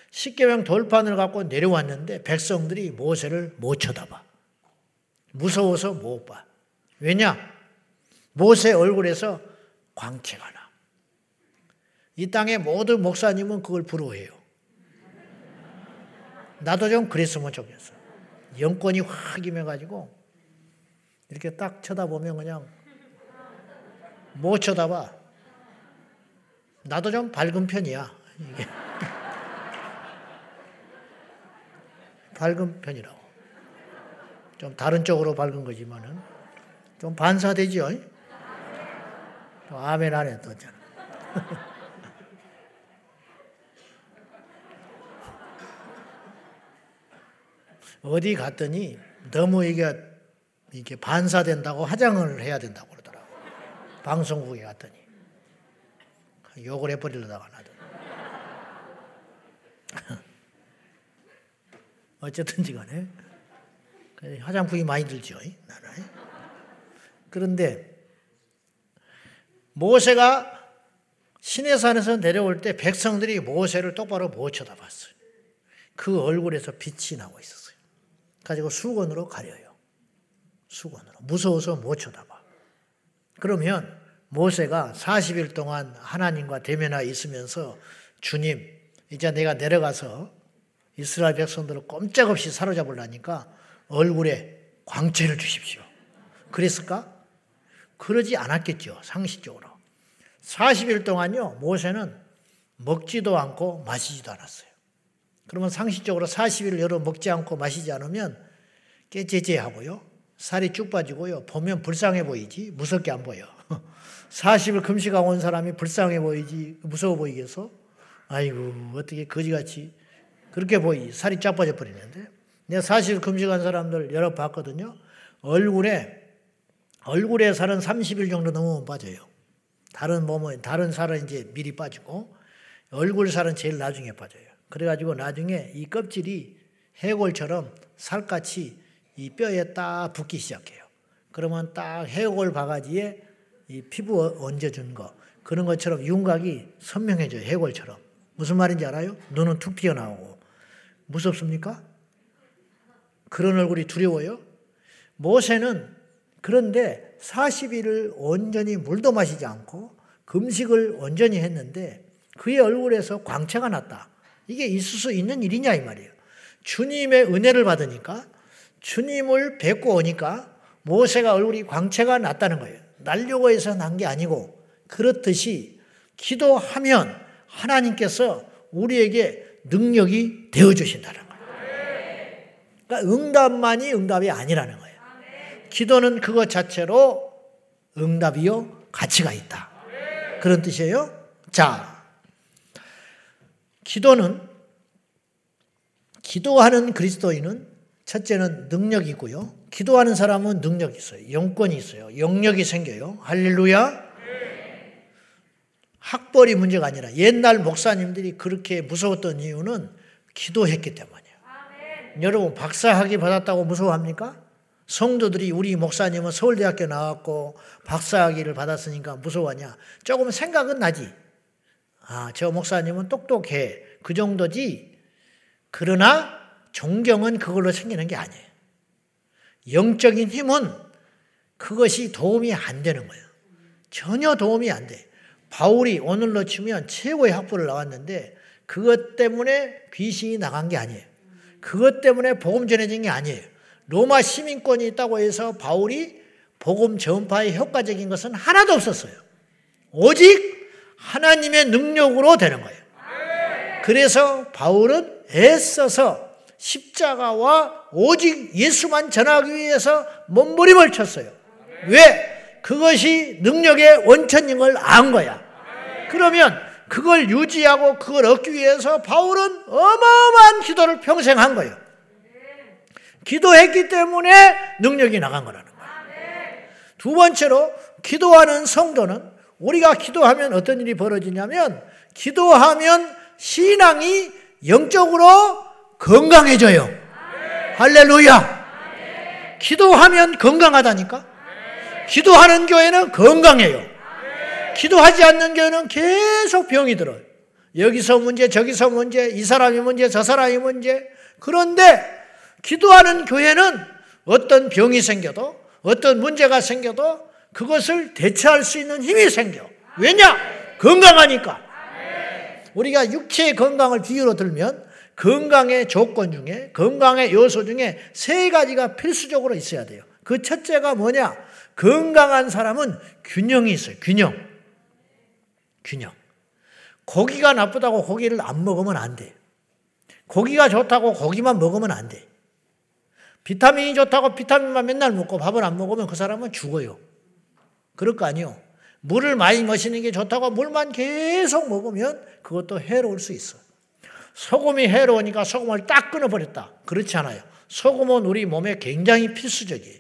십계명 돌판을 갖고 내려왔는데 백성들이 모세를 못 쳐다봐. 무서워서 못 봐. 왜냐? 모세 얼굴에서 광채가 나. 이 땅의 모든 목사님은 그걸 부러워해요. 나도 좀 그랬으면 좋겠어. 영권이 확 임해가지고 이렇게 딱 쳐다보면 그냥 못 쳐다봐. 나도 좀 밝은 편이야. 이게. 밝은 편이라고. 좀 다른 쪽으로 밝은 거지만은 좀 반사되지요. 또 아멘 안 했던 잖아. 어디 갔더니 너무 이게 이게 반사된다고 화장을 해야 된다고 그러더라고. 방송국에 갔더니 욕을 해버리려다가 나도. 어쨌든지 간에 화장품이 많이 들죠. 나라에. 그런데 모세가 시내산에서 내려올 때 백성들이 모세를 똑바로 못 쳐다봤어요. 그 얼굴에서 빛이 나고 있었어요. 가지고 수건으로 가려요. 수건으로. 무서워서 못 쳐다봐. 그러면 모세가 사십 일 동안 하나님과 대면하여 있으면서 주님, 이제 내가 내려가서 이스라엘 백성들을 꼼짝없이 사로잡으려니까 얼굴에 광채를 주십시오. 그랬을까? 그러지 않았겠죠. 상식적으로. 사십 일 동안요. 모세는 먹지도 않고 마시지도 않았어요. 그러면 상식적으로 사십 일 열어 먹지 않고 마시지 않으면 깨째째하고요. 살이 쭉 빠지고요. 보면 불쌍해 보이지 무섭게 안 보여. 사십 일 금식하고 온 사람이 불쌍해 보이지 무서워 보이겠어? 아이고 어떻게 거지같이 그렇게 보이지. 살이 쫙 빠져버리는데. 내가 사실 금식한 사람들 여러 봤거든요. 얼굴에, 얼굴에 살은 삼십 일 정도 넘으면 빠져요. 다른 몸은, 다른 살은 이제 미리 빠지고, 얼굴 살은 제일 나중에 빠져요. 그래가지고 나중에 이 껍질이 해골처럼 살같이 이 뼈에 딱 붙기 시작해요. 그러면 딱 해골 바가지에 이 피부 얹어준 거, 그런 것처럼 윤곽이 선명해져요. 해골처럼. 무슨 말인지 알아요? 눈은 툭 튀어나오고. 무섭습니까? 그런 얼굴이 두려워요? 모세는 그런데 사십 일을 온전히 물도 마시지 않고 금식을 온전히 했는데 그의 얼굴에서 광채가 났다. 이게 있을 수 있는 일이냐 이 말이에요. 주님의 은혜를 받으니까 주님을 뵙고 오니까 모세가 얼굴이 광채가 났다는 거예요. 날려고 해서 난 게 아니고 그렇듯이 기도하면 하나님께서 우리에게 능력이 되어주신다는 거예요. 그러니까 응답만이 응답이 아니라는 거예요. 기도는 그것 자체로 응답이요 가치가 있다. 그런 뜻이에요. 자, 기도는 기도하는 그리스도인은 첫째는 능력이 있고요. 기도하는 사람은 능력이 있어요. 영권이 있어요. 영역이 생겨요. 할렐루야. 학벌이 문제가 아니라 옛날 목사님들이 그렇게 무서웠던 이유는 기도했기 때문이에요. 아, 네. 여러분 박사학위 받았다고 무서워합니까? 성도들이 우리 목사님은 서울대학교 나왔고 박사학위를 받았으니까 무서워하냐? 조금 생각은 나지. 아, 저 목사님은 똑똑해. 그 정도지. 그러나 존경은 그걸로 생기는 게 아니에요. 영적인 힘은 그것이 도움이 안 되는 거예요. 전혀 도움이 안 돼. 바울이 오늘로 치면 최고의 학부를 나왔는데 그것 때문에 귀신이 나간 게 아니에요. 그것 때문에 복음 전해진 게 아니에요. 로마 시민권이 있다고 해서 바울이 복음 전파에 효과적인 것은 하나도 없었어요. 오직 하나님의 능력으로 되는 거예요. 그래서 바울은 애써서 십자가와 오직 예수만 전하기 위해서 몸부림을 쳤어요. 왜? 그것이 능력의 원천인 걸 안 거야. 그러면 그걸 유지하고 그걸 얻기 위해서 바울은 어마어마한 기도를 평생 한 거예요. 기도했기 때문에 능력이 나간 거라는 거예요. 두 번째로 기도하는 성도는 우리가 기도하면 어떤 일이 벌어지냐면 기도하면 신앙이 영적으로 건강해져요. 할렐루야. 기도하면 건강하다니까. 기도하는 교회는 건강해요. 기도하지 않는 교회는 계속 병이 들어요. 여기서 문제, 저기서 문제, 이 사람이 문제, 저 사람이 문제. 그런데 기도하는 교회는 어떤 병이 생겨도 어떤 문제가 생겨도 그것을 대처할 수 있는 힘이 생겨. 왜냐? 건강하니까. 우리가 육체의 건강을 비유로 들면 건강의 조건 중에, 건강의 요소 중에 세 가지가 필수적으로 있어야 돼요. 그 첫째가 뭐냐? 건강한 사람은 균형이 있어요. 균형. 균형. 고기가 나쁘다고 고기를 안 먹으면 안 돼. 고기가 좋다고 고기만 먹으면 안 돼. 비타민이 좋다고 비타민만 맨날 먹고 밥을 안 먹으면 그 사람은 죽어요. 그럴 거 아니에요. 물을 많이 마시는 게 좋다고 물만 계속 먹으면 그것도 해로울 수 있어. 소금이 해로우니까 소금을 딱 끊어버렸다. 그렇지 않아요. 소금은 우리 몸에 굉장히 필수적이에요.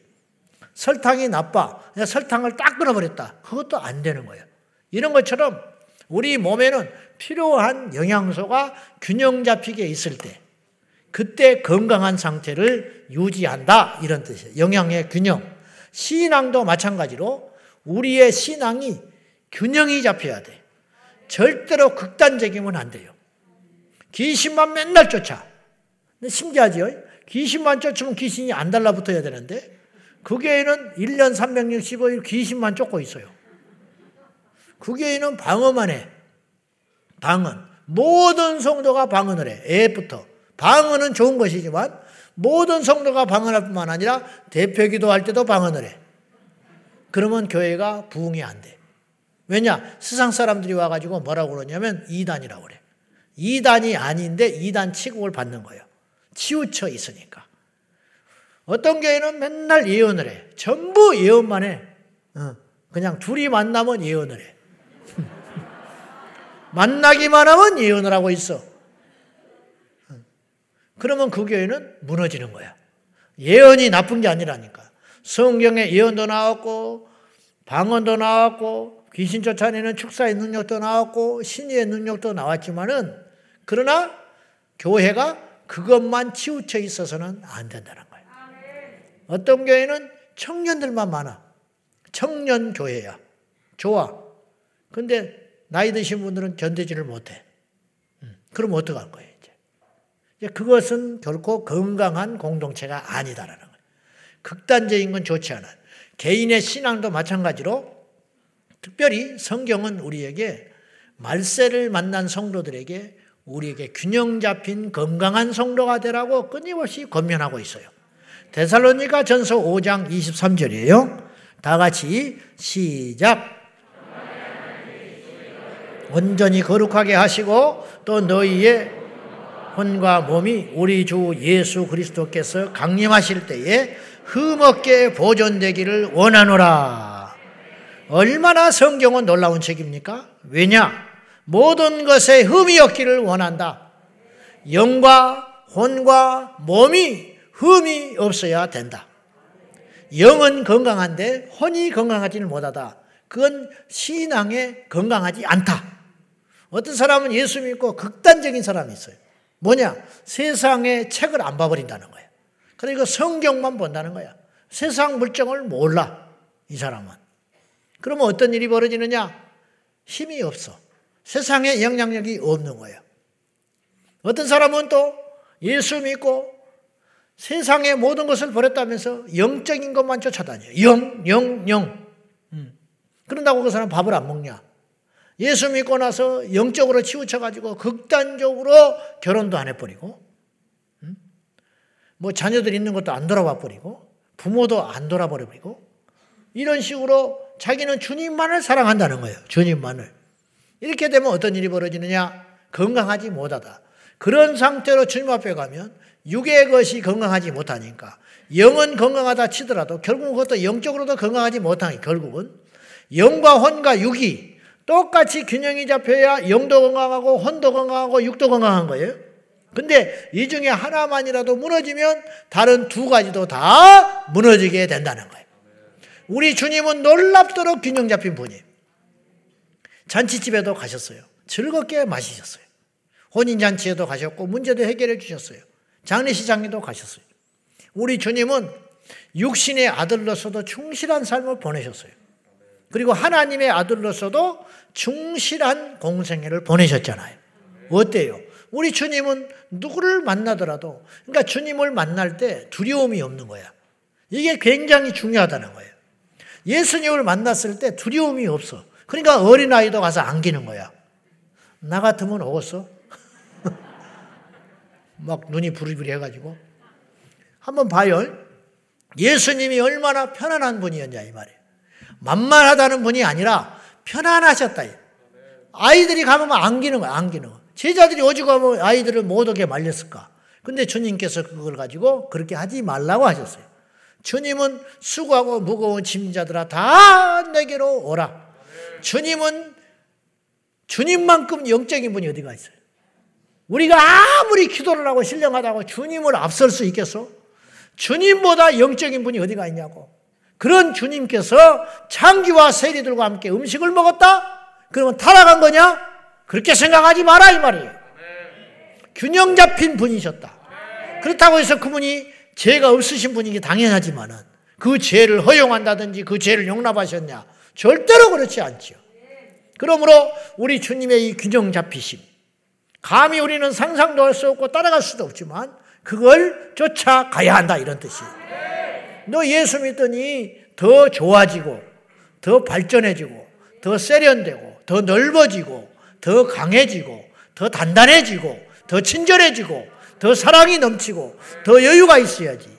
설탕이 나빠. 그냥 설탕을 딱 끊어버렸다. 그것도 안 되는 거예요. 이런 것처럼 우리 몸에는 필요한 영양소가 균형 잡히게 있을 때 그때 건강한 상태를 유지한다. 이런 뜻이에요. 영양의 균형. 신앙도 마찬가지로 우리의 신앙이 균형이 잡혀야 돼. 절대로 극단적이면 안 돼요. 귀신만 맨날 쫓아. 신기하지요? 귀신만 쫓으면 귀신이 안 달라붙어야 되는데 그 교회는 일 년 삼백육십오 일 귀신만 쫓고 있어요. 그 교회는 방언만 해. 방언. 모든 성도가 방언을 해. 애부터. 방언은 좋은 것이지만 모든 성도가 방언할 뿐만 아니라 대표기도 할 때도 방언을 해. 그러면 교회가 부흥이 안 돼. 왜냐? 세상 사람들이 와가지고 뭐라고 그러냐면 이단이라고 그래. 이단이 아닌데 이단 취급을 받는 거예요. 치우쳐 있으니까. 어떤 교회는 맨날 예언을 해. 전부 예언만 해. 그냥 둘이 만나면 예언을 해. 만나기만 하면 예언을 하고 있어. 그러면 그 교회는 무너지는 거야. 예언이 나쁜 게 아니라니까. 성경에 예언도 나왔고 방언도 나왔고 귀신 쫓아내는 축사의 능력도 나왔고 신의의 능력도 나왔지만은 그러나 교회가 그것만 치우쳐 있어서는 안 된다는 거예요. 어떤 교회는 청년들만 많아. 청년 교회야. 좋아. 근데 나이 드신 분들은 견디지를 못해. 그럼 어떡할 거예요? 이제 그것은 결코 건강한 공동체가 아니다라는 거예요. 극단적인 건 좋지 않아요. 개인의 신앙도 마찬가지로 특별히 성경은 우리에게 말세를 만난 성도들에게 우리에게 균형 잡힌 건강한 성도가 되라고 끊임없이 권면하고 있어요. 데살로니가 전서 오 장 이십삼 절이에요. 다 같이 시작. 온전히 거룩하게 하시고 또 너희의 혼과 몸이 우리 주 예수 그리스도께서 강림하실 때에 흠없게 보존되기를 원하노라. 얼마나 성경은 놀라운 책입니까? 왜냐? 모든 것에 흠이 없기를 원한다. 영과 혼과 몸이 흠이 없어야 된다. 영은 건강한데 혼이 건강하지는 못하다. 그건 신앙에 건강하지 않다. 어떤 사람은 예수 믿고 극단적인 사람이 있어요. 뭐냐? 세상의 책을 안 봐버린다는 거예요. 그러니까 성경만 본다는 거야. 세상 물정을 몰라. 이 사람은. 그러면 어떤 일이 벌어지느냐? 힘이 없어. 세상에 영향력이 없는 거예요. 어떤 사람은 또 예수 믿고 세상의 모든 것을 버렸다면서 영적인 것만 쫓아다녀요. 영, 영, 영. 음. 그런다고 그 사람 밥을 안 먹냐? 예수 믿고 나서 영적으로 치우쳐가지고 극단적으로 결혼도 안 해버리고 뭐 자녀들 있는 것도 안 돌아봐 버리고 부모도 안 돌아버려 버리고 이런 식으로 자기는 주님만을 사랑한다는 거예요. 주님만을. 이렇게 되면 어떤 일이 벌어지느냐? 건강하지 못하다. 그런 상태로 주님 앞에 가면 육의 것이 건강하지 못하니까 영은 건강하다 치더라도 결국 그것도 영적으로도 건강하지 못하니 결국은 영과 혼과 육이 똑같이 균형이 잡혀야 영도 건강하고 혼도 건강하고 육도 건강한 거예요. 근데 이 중에 하나만이라도 무너지면 다른 두 가지도 다 무너지게 된다는 거예요. 우리 주님은 놀랍도록 균형 잡힌 분이에요. 잔치집에도 가셨어요. 즐겁게 마시셨어요. 혼인잔치에도 가셨고 문제도 해결해 주셨어요. 장례식장에도 가셨어요. 우리 주님은 육신의 아들로서도 충실한 삶을 보내셨어요. 그리고 하나님의 아들로서도 충실한 공생애를 보내셨잖아요. 어때요? 우리 주님은 누구를 만나더라도 그러니까 주님을 만날 때 두려움이 없는 거야. 이게 굉장히 중요하다는 거예요. 예수님을 만났을 때 두려움이 없어. 그러니까 어린아이도 가서 안기는 거야. 나 같으면 오겠어? 막 눈이 부리부리해가지고. 한번 봐요. 예수님이 얼마나 편안한 분이었냐 이 말이에요. 만만하다는 분이 아니라 편안하셨다. 아이들이 가면 안기는 거야. 안기는 거야. 제자들이 어디 가면 아이들을 못 오게 말렸을까. 근데 주님께서 그걸 가지고 그렇게 하지 말라고 하셨어요. 주님은 수고하고 무거운 짐자들아 다 내게로 오라. 주님은 주님만큼 영적인 분이 어디가 있어요. 우리가 아무리 기도를 하고 신령하다고 주님을 앞설 수 있겠어? 주님보다 영적인 분이 어디가 있냐고. 그런 주님께서 창기와 세리들과 함께 음식을 먹었다? 그러면 타락한 거냐? 그렇게 생각하지 마라 이 말이에요. 네. 균형 잡힌 분이셨다. 네. 그렇다고 해서 그분이 죄가 없으신 분이기 당연하지만은 그 죄를 허용한다든지 그 죄를 용납하셨냐? 절대로 그렇지 않지요. 그러므로 우리 주님의 이 균형 잡히심, 감히 우리는 상상도 할 수 없고 따라갈 수도 없지만 그걸 쫓아가야 한다 이런 뜻이에요. 너 예수 믿더니 더 좋아지고 더 발전해지고 더 세련되고 더 넓어지고 더 강해지고 더 단단해지고 더 친절해지고 더 사랑이 넘치고 더 여유가 있어야지.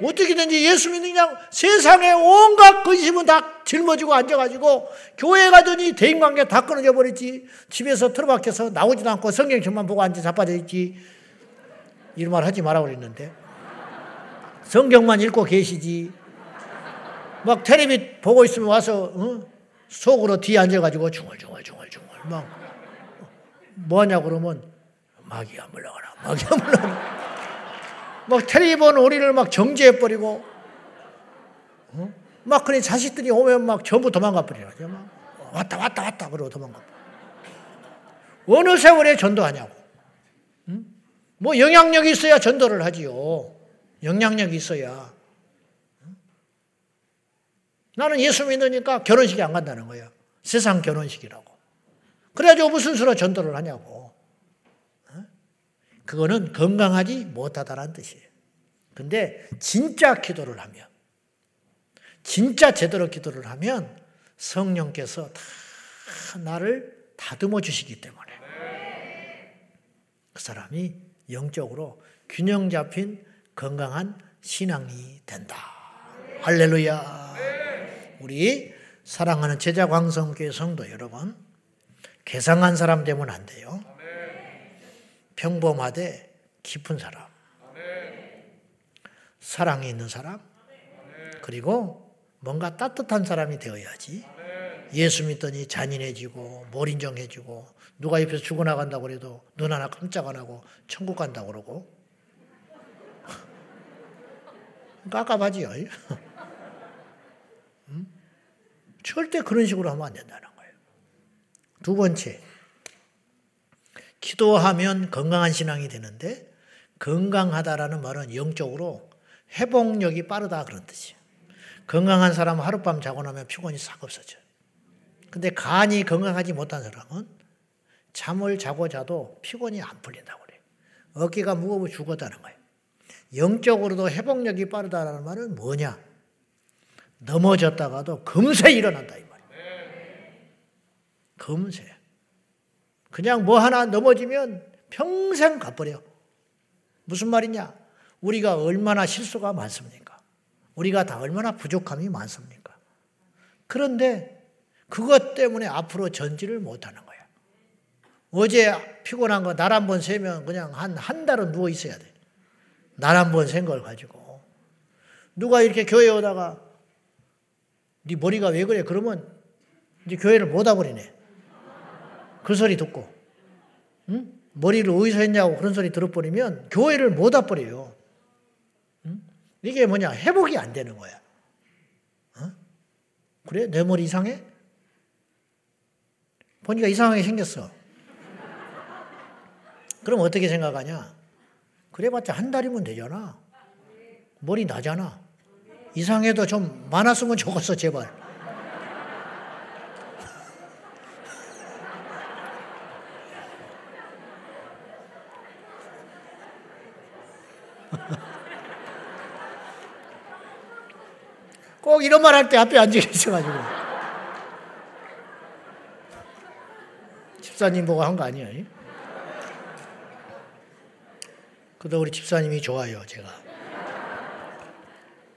어떻게든지 예수 믿는 그냥 세상에 온갖 근심은 다 짊어지고 앉아가지고 교회 가더니 대인관계 다 끊어져 버렸지. 집에서 틀어박혀서 나오지도 않고 성경책만 보고 앉아 자빠져 있지. 이런 말 하지 말라고 그랬는데. 성경만 읽고 계시지. 막 텔레비 보고 있으면 와서 어? 속으로 뒤에 앉아가지고 중얼중얼중얼중얼 막 뭐하냐 그러면 마귀야 물러가라 마귀야 물러가라. 막 텔레비보는 우리를 막 정죄해버리고 어? 막 그래 자식들이 오면 막 전부 도망가버리라. 막 왔다 왔다 왔다 그러고 도망가. 어느 세월에 전도하냐고. 응? 뭐 영향력이 있어야 전도를 하지요. 영향력이 있어야. 나는 예수 믿으니까 결혼식에 안 간다는 거야. 세상 결혼식이라고. 그래가지고 무슨 수로 전도를 하냐고. 그거는 건강하지 못하다라는 뜻이에요. 근데 진짜 기도를 하면, 진짜 제대로 기도를 하면 성령께서 다 나를 다듬어 주시기 때문에 그 사람이 영적으로 균형 잡힌 건강한 신앙이 된다. 할렐루야. 우리 사랑하는 제자광성교회 성도 여러분, 괴상한 사람 되면 안 돼요. 평범하되 깊은 사람, 사랑이 있는 사람, 그리고 뭔가 따뜻한 사람이 되어야지. 예수 믿더니 잔인해지고 몰인정해지고 누가 옆에서 죽어나간다고 해도 눈 하나 깜짝 안 하고 천국 간다고 그러고 깝깝하지요. 음? 절대 그런 식으로 하면 안 된다는 거예요. 두 번째, 기도하면 건강한 신앙이 되는데 건강하다라는 말은 영적으로 회복력이 빠르다 그런 뜻이에요. 건강한 사람은 하룻밤 자고 나면 피곤이 싹 없어져요. 근데 간이 건강하지 못한 사람은 잠을 자고 자도 피곤이 안 풀린다고 그래요. 어깨가 무거워 죽었다는 거예요. 영적으로도 회복력이 빠르다라는 말은 뭐냐? 넘어졌다가도 금세 일어난다 이 말이에요. 금세. 그냥 뭐 하나 넘어지면 평생 가버려. 무슨 말이냐? 우리가 얼마나 실수가 많습니까? 우리가 다 얼마나 부족함이 많습니까? 그런데 그것 때문에 앞으로 전진을 못하는 거야. 어제 피곤한 거 날 한 번 세면 그냥 한 한 달은 누워 있어야 돼. 날 한 번 센 걸 가지고. 누가 이렇게 교회에 오다가 네 머리가 왜 그래? 그러면 이제 교회를 못 와버리네. 그 소리 듣고. 응? 머리를 어디서 했냐고 그런 소리 들어버리면 교회를 못 와버려요. 응? 이게 뭐냐? 회복이 안 되는 거야. 어? 그래? 내 머리 이상해? 보니까 이상하게 생겼어. 그럼 어떻게 생각하냐? 그래봤자 한 달이면 되잖아. 머리 나잖아. 이상해도 좀 많았으면 좋겠어, 제발. 꼭 이런 말 할 때 앞에 앉아 계셔가지고. 집사님 보고 한 거 아니에요? 그래도 우리 집사님이 좋아요, 제가.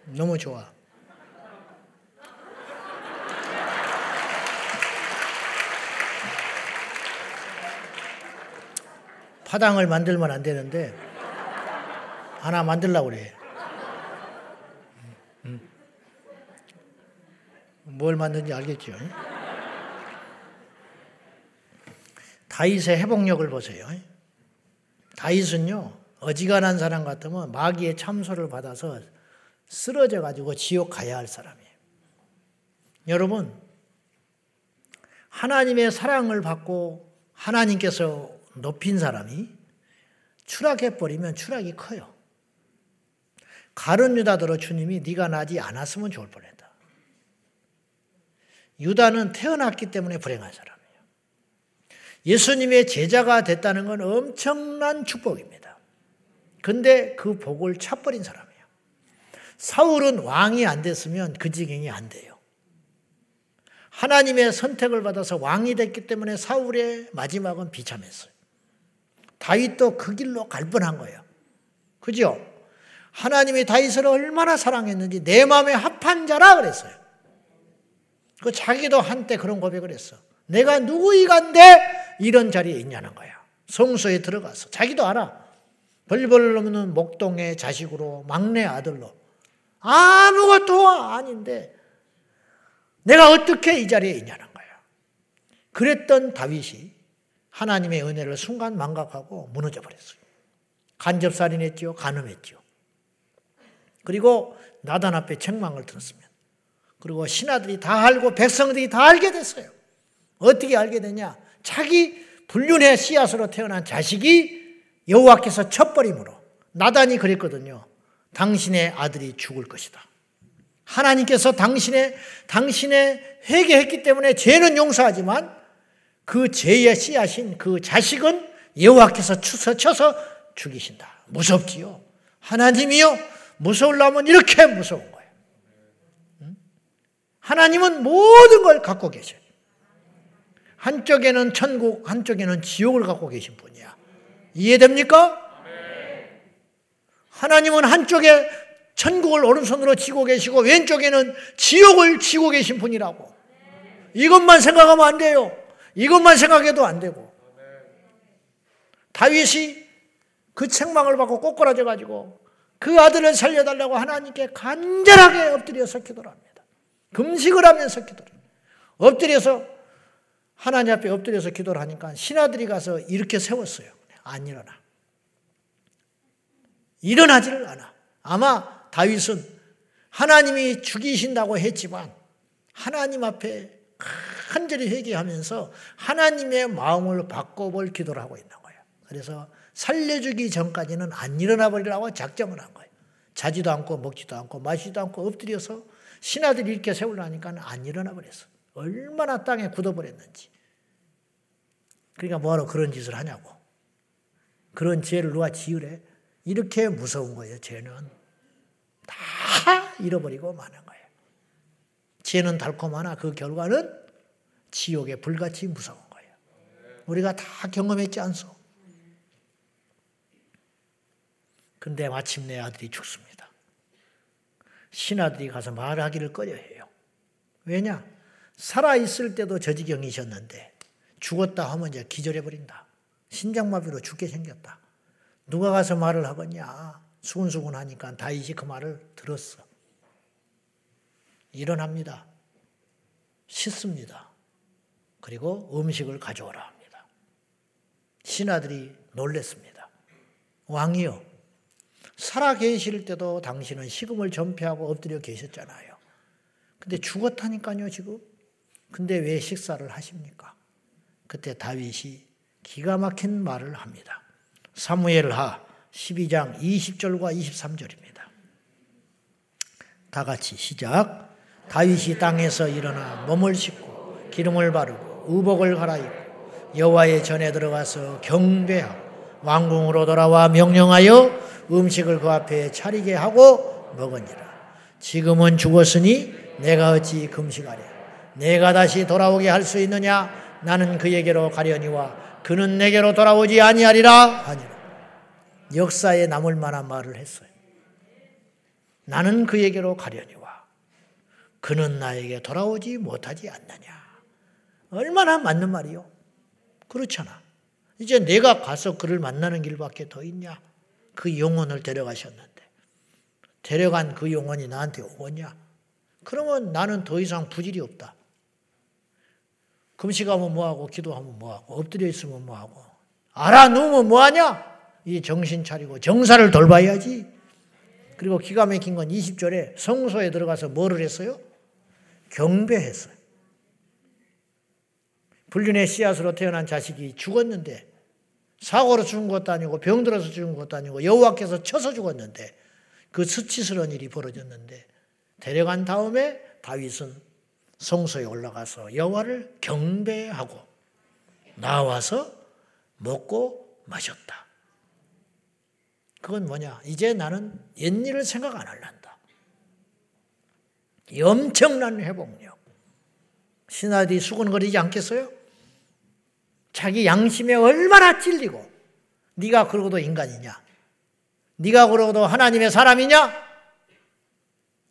너무 좋아. 파당을 만들면 안 되는데 하나 만들려고 그래. 뭘 만든지 알겠죠. 다윗의 회복력을 보세요. 다윗은요, 어지간한 사람 같으면 마귀의 참소를 받아서 쓰러져 가지고 지옥 가야 할 사람이에요. 여러분, 하나님의 사랑을 받고 하나님께서 높인 사람이 추락해버리면 추락이 커요. 가룟 유다더러 주님이 네가 나지 않았으면 좋을 뻔했다. 유다는 태어났기 때문에 불행한 사람이에요. 예수님의 제자가 됐다는 건 엄청난 축복입니다. 근데 그 복을 차버린 사람이에요. 사울은 왕이 안 됐으면 그 지경이 안 돼요. 하나님의 선택을 받아서 왕이 됐기 때문에 사울의 마지막은 비참했어요. 다윗도 그 길로 갈 뻔한 거예요. 그죠? 하나님이 다윗을 얼마나 사랑했는지 내 마음에 합한 자라 그랬어요. 그 자기도 한때 그런 고백을 했어. 내가 누구이간데 이런 자리에 있냐는 거야. 성소에 들어가서 자기도 알아. 벌벌 없는 목동의 자식으로 막내 아들로 아무것도 아닌데 내가 어떻게 이 자리에 있냐는 거야. 그랬던 다윗이 하나님의 은혜를 순간 망각하고 무너져 버렸어요. 간접살인했지요. 간음했지요. 그리고 나단 앞에 책망을 들었습니다. 그리고 신하들이 다 알고 백성들이 다 알게 됐어요. 어떻게 알게 되냐? 자기 불륜의 씨앗으로 태어난 자식이 여호와께서 쳐버림으로 나단이 그랬거든요. 당신의 아들이 죽을 것이다. 하나님께서 당신의 당신의 회개했기 때문에 죄는 용서하지만 그 죄의 씨앗인 그 자식은 여호와께서 쳐서 죽이신다. 무섭지요. 하나님이요, 무서우려면 이렇게 무서운 거예요. 하나님은 모든 걸 갖고 계셔요. 한쪽에는 천국, 한쪽에는 지옥을 갖고 계신 분이야. 이해됩니까? 네. 하나님은 한쪽에 천국을 오른손으로 쥐고 계시고 왼쪽에는 지옥을 쥐고 계신 분이라고. 이것만 생각하면 안 돼요. 이것만 생각해도 안 되고. 다윗이 그 책망을 받고 꼬꾸라져가지고 그 아들을 살려달라고 하나님께 간절하게 엎드려서 기도를 합니다. 금식을 하면서 기도를 해요. 엎드려서 하나님 앞에 엎드려서 기도를 하니까 신하들이 가서 이렇게 세웠어요. 안 일어나. 일어나지를 않아. 아마 다윗은 하나님이 죽이신다고 했지만 하나님 앞에 간절히 회개하면서 하나님의 마음을 바꿔볼 기도를 하고 있는 거예요. 그래서 살려주기 전까지는 안 일어나 버리라고 작정을 한 거예요. 자지도 않고 먹지도 않고 마시지도 않고 엎드려서 신하들이 이렇게 세우려니까 안 일어나 버렸어. 얼마나 땅에 굳어버렸는지. 그러니까 뭐하러 그런 짓을 하냐고. 그런 죄를 누가 지으래? 이렇게 무서운 거예요. 죄는 다 잃어버리고 마는 거예요. 죄는 달콤하나 그 결과는 지옥에 불같이 무서운 거예요. 우리가 다 경험했지 않소? 근데 마침내 아들이 죽습니다. 신하들이 가서 말하기를 꺼려해요. 왜냐? 살아있을 때도 저 지경이셨는데 죽었다 하면 이제 기절해버린다. 심장마비로 죽게 생겼다. 누가 가서 말을 하겠냐. 수근수근 하니까 다윗이 그 말을 들었어. 일어납니다. 씻습니다. 그리고 음식을 가져오라 합니다. 신하들이 놀랬습니다. 왕이요, 살아 계실 때도 당신은 식음을 전폐하고 엎드려 계셨잖아요. 근데 죽었다니까요, 지금. 근데 왜 식사를 하십니까? 그때 다윗이 기가 막힌 말을 합니다. 사무엘하 십이 장 이십 절과 이십삼 절입니다. 다 같이 시작. 다윗이 땅에서 일어나 몸을 씻고 기름을 바르고 의복을 갈아입고 여호와의 전에 들어가서 경배하고 왕궁으로 돌아와 명령하여 음식을 그 앞에 차리게 하고 먹으니라. 지금은 죽었으니 내가 어찌 금식하랴. 내가 다시 돌아오게 할 수 있느냐. 나는 그에게로 가려니와 그는 내게로 돌아오지 아니하리라 하니라. 역사에 남을 만한 말을 했어요. 나는 그에게로 가려니와 그는 나에게 돌아오지 못하지 않느냐. 얼마나 맞는 말이요. 그렇잖아. 이제 내가 가서 그를 만나는 길밖에 더 있냐. 그 영혼을 데려가셨는데. 데려간 그 영혼이 나한테 오냐. 그러면 나는 더 이상 부질이 없다. 금식하면 뭐하고 기도하면 뭐하고 엎드려 있으면 뭐하고 알아 누우면 뭐하냐. 이 정신 차리고 정사를 돌봐야지. 그리고 기가 막힌 건 이십 절에 성소에 들어가서 뭐를 했어요? 경배했어요. 불륜의 씨앗으로 태어난 자식이 죽었는데 사고로 죽은 것도 아니고 병들어서 죽은 것도 아니고 여호와께서 쳐서 죽었는데 그 수치스러운 일이 벌어졌는데 데려간 다음에 다윗은 성소에 올라가서 여호와를 경배하고 나와서 먹고 마셨다. 그건 뭐냐? 이제 나는 옛 일을 생각 안 할란다. 이 엄청난 회복력. 신하들이 수근거리지 않겠어요? 자기 양심에 얼마나 찔리고 네가 그러고도 인간이냐? 네가 그러고도 하나님의 사람이냐?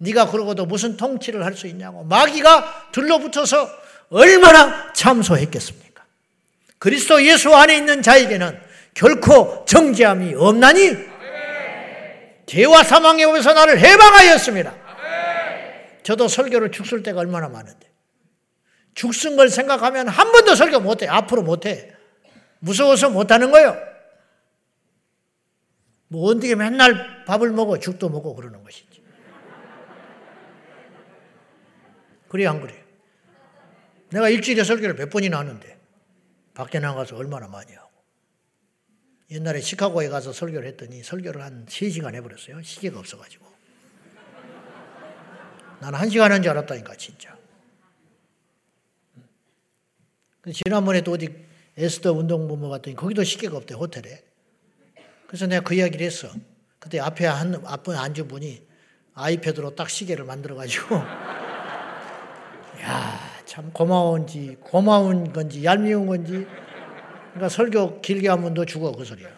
네가 그러고도 무슨 통치를 할 수 있냐고 마귀가 들러붙어서 얼마나 참소했겠습니까? 그리스도 예수 안에 있는 자에게는 결코 정죄함이 없나니 아멘. 죄와 사망의 법에서 나를 해방하였습니다. 아멘. 저도 설교를 죽을 때가 얼마나 많은데 죽은 걸 생각하면 한 번도 설교 못해. 앞으로 못해. 무서워서 못하는 거예요. 뭐 어떻게 맨날 밥을 먹어 죽도 먹고 그러는 것이지. 그래 안 그래? 내가 일주일에 설교를 몇 번이나 하는데 밖에 나가서 얼마나 많이 하고. 옛날에 시카고에 가서 설교를 했더니 설교를 한 세 시간 해버렸어요. 시계가 없어가지고. 난 한 시간 한 줄 알았다니까 진짜. 지난번에 또 어디 에스더 운동본부 갔더니 거기도 시계가 없대 호텔에. 그래서 내가 그 이야기를 했어. 그때 앞에 한, 앞에 앉은 분이 아이패드로 딱 시계를 만들어가지고. 야, 참 고마운지, 고마운 건지, 얄미운 건지. 그러니까 설교 길게 하면 너 죽어, 그 소리야.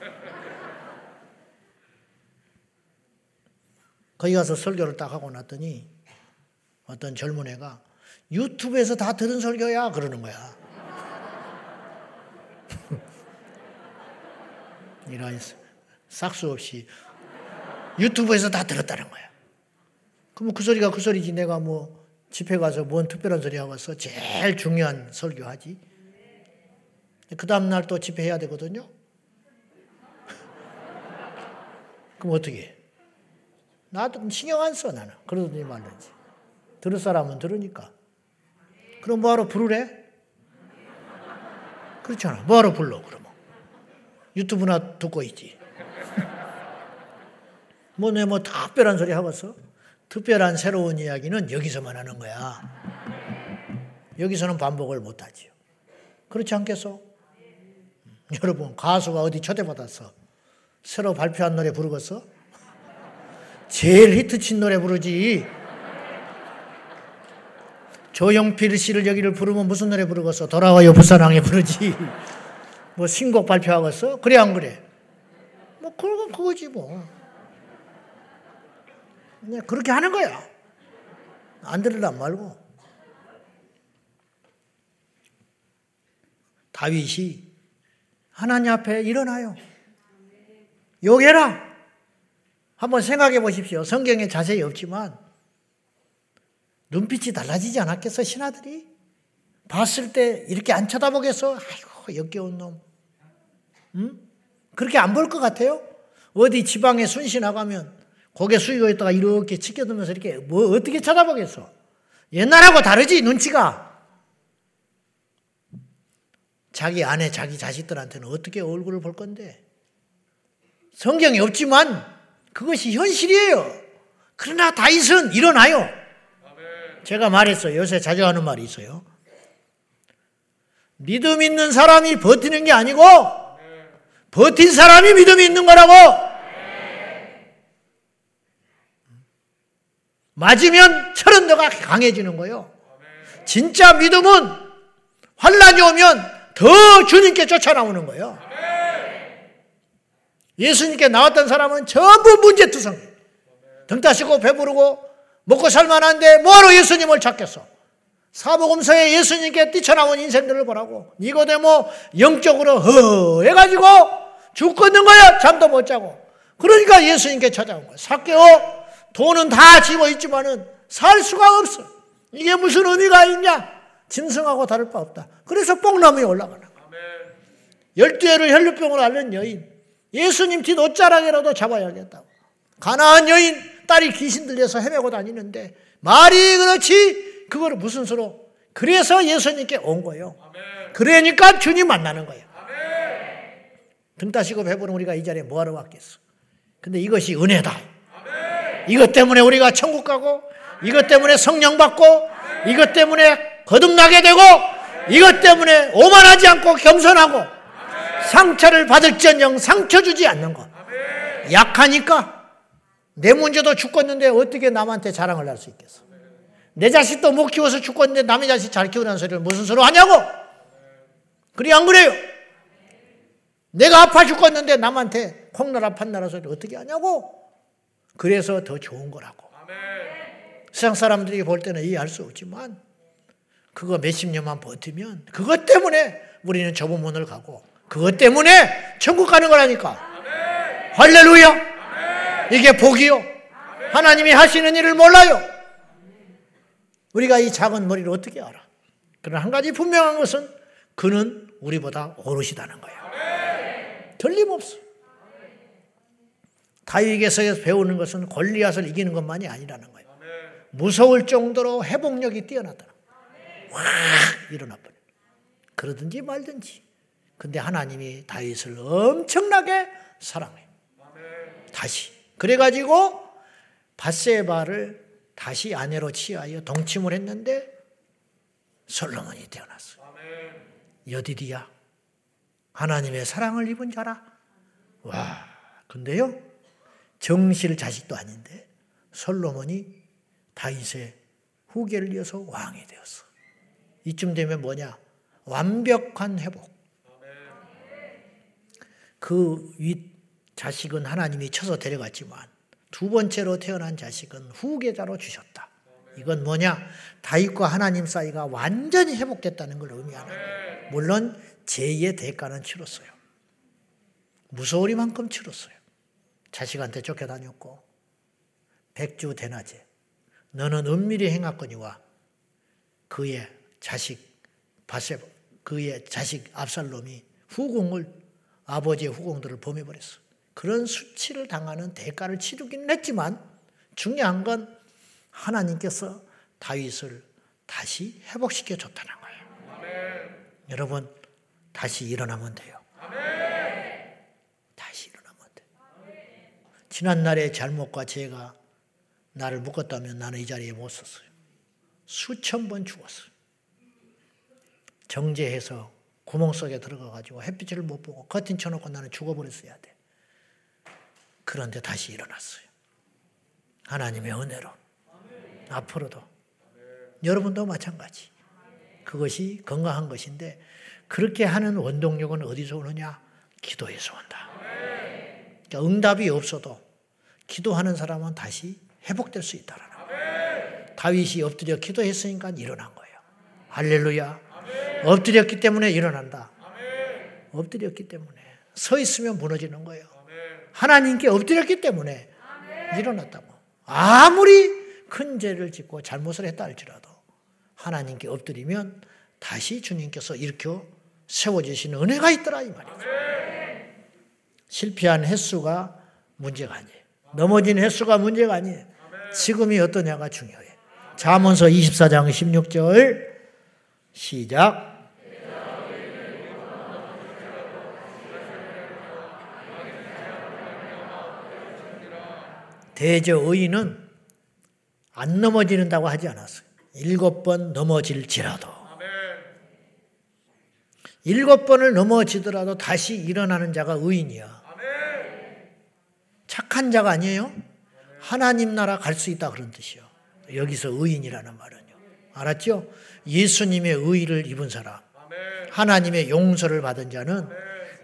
거기 가서 설교를 딱 하고 났더니 어떤 젊은 애가 유튜브에서 다 들은 설교야. 그러는 거야. 이런 싹수 없이 유튜브에서 다 들었다는 거야. 그럼 그 소리가 그 소리지 내가 뭐 집회 가서 뭔 특별한 소리 하고 와서 제일 중요한 설교하지. 그 다음날 또 집회해야 되거든요. 그럼 어떻게 해? 나도 신경 안 써 나는. 그러든지 말든지. 들을 사람은 들으니까. 그럼 뭐하러 부르래? 그렇잖아. 뭐하러 불러 그럼. 유튜브나 듣고 있지. 뭐 내 뭐 특별한 소리 하겠어? 특별한 새로운 이야기는 여기서만 하는 거야. 여기서는 반복을 못하지요. 그렇지 않겠어? 여러분 가수가 어디 초대받았어? 새로 발표한 노래 부르겠어? 제일 히트친 노래 부르지. 조용필 씨를 여기를 부르면 무슨 노래 부르겠어? 돌아와요 부산항에 부르지. 뭐 신곡 발표하겠어? 그래 안 그래? 뭐 그런 건 그거지 뭐. 그냥 그렇게 하는 거야. 안 들으란 말고. 다윗이 하나님 앞에 일어나요. 요게라. 한번 생각해 보십시오. 성경에 자세히 없지만 눈빛이 달라지지 않았겠어 신하들이? 봤을 때 이렇게 안 쳐다보겠어? 아이고. 역겨운 놈. 응? 그렇게 안 볼 것 같아요? 어디 지방에 순시 나가면 고개 숙이고 있다가 이렇게 치켜들면서 이렇게 뭐 어떻게 쳐다보겠어? 옛날하고 다르지 눈치가. 자기 아내 자기 자식들한테는 어떻게 얼굴을 볼 건데. 성경이 없지만 그것이 현실이에요. 그러나 다윗은 일어나요. 제가 말했어요. 요새 자주 하는 말이 있어요. 믿음 있는 사람이 버티는 게 아니고 네. 버틴 사람이 믿음이 있는 거라고. 네. 맞으면 철은더가 강해지는 거예요. 네. 진짜 믿음은 환란이 오면 더 주님께 쫓아나오는 거예요. 네. 예수님께 나왔던 사람은 전부 문제투성이에요. 등 따시고 배부르고 먹고 살만한데 뭐하러 예수님을 찾겠어? 사복음서에 예수님께 뛰쳐나온 인생들을 보라고. 니고데모 영적으로 허해가지고 죽겠는 거야. 잠도 못 자고. 그러니까 예수님께 찾아온 거야. 삭개오 돈은 다 집어 있지만은 살 수가 없어. 이게 무슨 의미가 있냐? 짐승하고 다를 바 없다. 그래서 뽕나무에 올라가는 거야. 열두 해를 혈루병으로 앓는 여인. 예수님 뒷 옷자락이라도 잡아야겠다고. 가나안 여인 딸이 귀신 들려서 헤매고 다니는데 말이 그렇지 그걸 무슨 수로. 그래서 예수님께 온 거예요. 그러니까 주님 만나는 거예요. 등 따시고 배부른 우리가 이 자리에 뭐하러 왔겠어? 근데 이것이 은혜다. 이것 때문에 우리가 천국 가고, 이것 때문에 성령 받고, 이것 때문에 거듭나게 되고, 이것 때문에 오만하지 않고 겸손하고, 상처를 받을지언정 상처 주지 않는 것. 약하니까 내 문제도 죽겠는데 어떻게 남한테 자랑을 할 수 있겠어? 내 자식도 못 키워서 죽겠는데 남의 자식 잘 키우라는 소리를 무슨 소리 하냐고? 그래 안 그래요? 내가 아파 죽겠는데 남한테 콩나라 판나라 소리를 어떻게 하냐고? 그래서 더 좋은 거라고. 세상 사람들이 볼 때는 이해할 수 없지만 그거 몇십 년만 버티면 그것 때문에 우리는 좁은 문을 가고 그것 때문에 천국 가는 거라니까. 할렐루야. 이게 복이요. 하나님이 하시는 일을 몰라요. 우리가 이 작은 머리를 어떻게 알아? 그러나 한 가지 분명한 것은 그는 우리보다 오르시다는 거야. 틀림없어. 다윗에게서 배우는 것은 골리앗을 이기는 것만이 아니라는 거예요. 무서울 정도로 회복력이 뛰어나더라. 확 일어나버려. 그러든지 말든지. 근데 하나님이 다윗을 엄청나게 사랑해요. 다시. 그래가지고 밧세바를 다시 아내로 취하여 동침을 했는데 솔로몬이 태어났어요. 여디디야. 하나님의 사랑을 입은 자라. 와, 근데요. 정실 자식도 아닌데 솔로몬이 다윗의 후계를 이어서 왕이 되었어. 이쯤 되면 뭐냐? 완벽한 회복. 그 윗 자식은 하나님이 쳐서 데려갔지만 두 번째로 태어난 자식은 후계자로 주셨다. 이건 뭐냐? 다윗과 하나님 사이가 완전히 회복됐다는 걸 의미하는 거예요. 물론 제이의 대가는 치렀어요. 무서우리만큼 치렀어요. 자식한테 쫓겨다녔고 백주 대낮에 너는 은밀히 행하거니와 그의 자식 바세바 그의 자식 압살롬이 후궁을 아버지의 후궁들을 범해버렸어. 그런 수치를 당하는 대가를 치르기는 했지만 중요한 건 하나님께서 다윗을 다시 회복시켜 줬다는 거예요. 아멘. 여러분 다시 일어나면 돼요. 아멘. 다시 일어나면 돼요. 아멘. 지난 날의 잘못과 죄가 나를 묶었다면 나는 이 자리에 못 섰어요. 수천 번 죽었어요. 정죄해서 구멍 속에 들어가가지고 햇빛을 못 보고 커튼 쳐놓고 나는 죽어버렸어야 돼. 그런데 다시 일어났어요. 하나님의 은혜로. 아멘. 앞으로도. 아멘. 여러분도 마찬가지. 아멘. 그것이 건강한 것인데 그렇게 하는 원동력은 어디서 오느냐? 기도에서 온다. 아멘. 그러니까 응답이 없어도 기도하는 사람은 다시 회복될 수 있다라는 거예요. 다윗이 엎드려 기도했으니까 일어난 거예요. 할렐루야. 아멘. 엎드렸기 때문에 일어난다. 아멘. 엎드렸기 때문에. 서 있으면 무너지는 거예요. 아멘. 하나님께 엎드렸기 때문에 아멘. 일어났다고. 아무리 큰 죄를 짓고 잘못을 했다 할지라도 하나님께 엎드리면 다시 주님께서 일으켜 세워주시는 은혜가 있더라 이 말이죠. 아멘. 실패한 횟수가 문제가 아니에요. 넘어진 횟수가 문제가 아니에요. 지금이 어떠냐가 중요해. 잠언서 이십사 장 십육 절 시작. 대저의인은 안 넘어지는다고 하지 않았어요. 일곱 번 넘어질지라도. 일곱 번을 넘어지더라도 다시 일어나는 자가 의인이야. 착한 자가 아니에요. 하나님 나라 갈 수 있다 그런 뜻이요. 여기서 의인이라는 말은요. 알았죠? 예수님의 의의를 입은 사람, 하나님의 용서를 받은 자는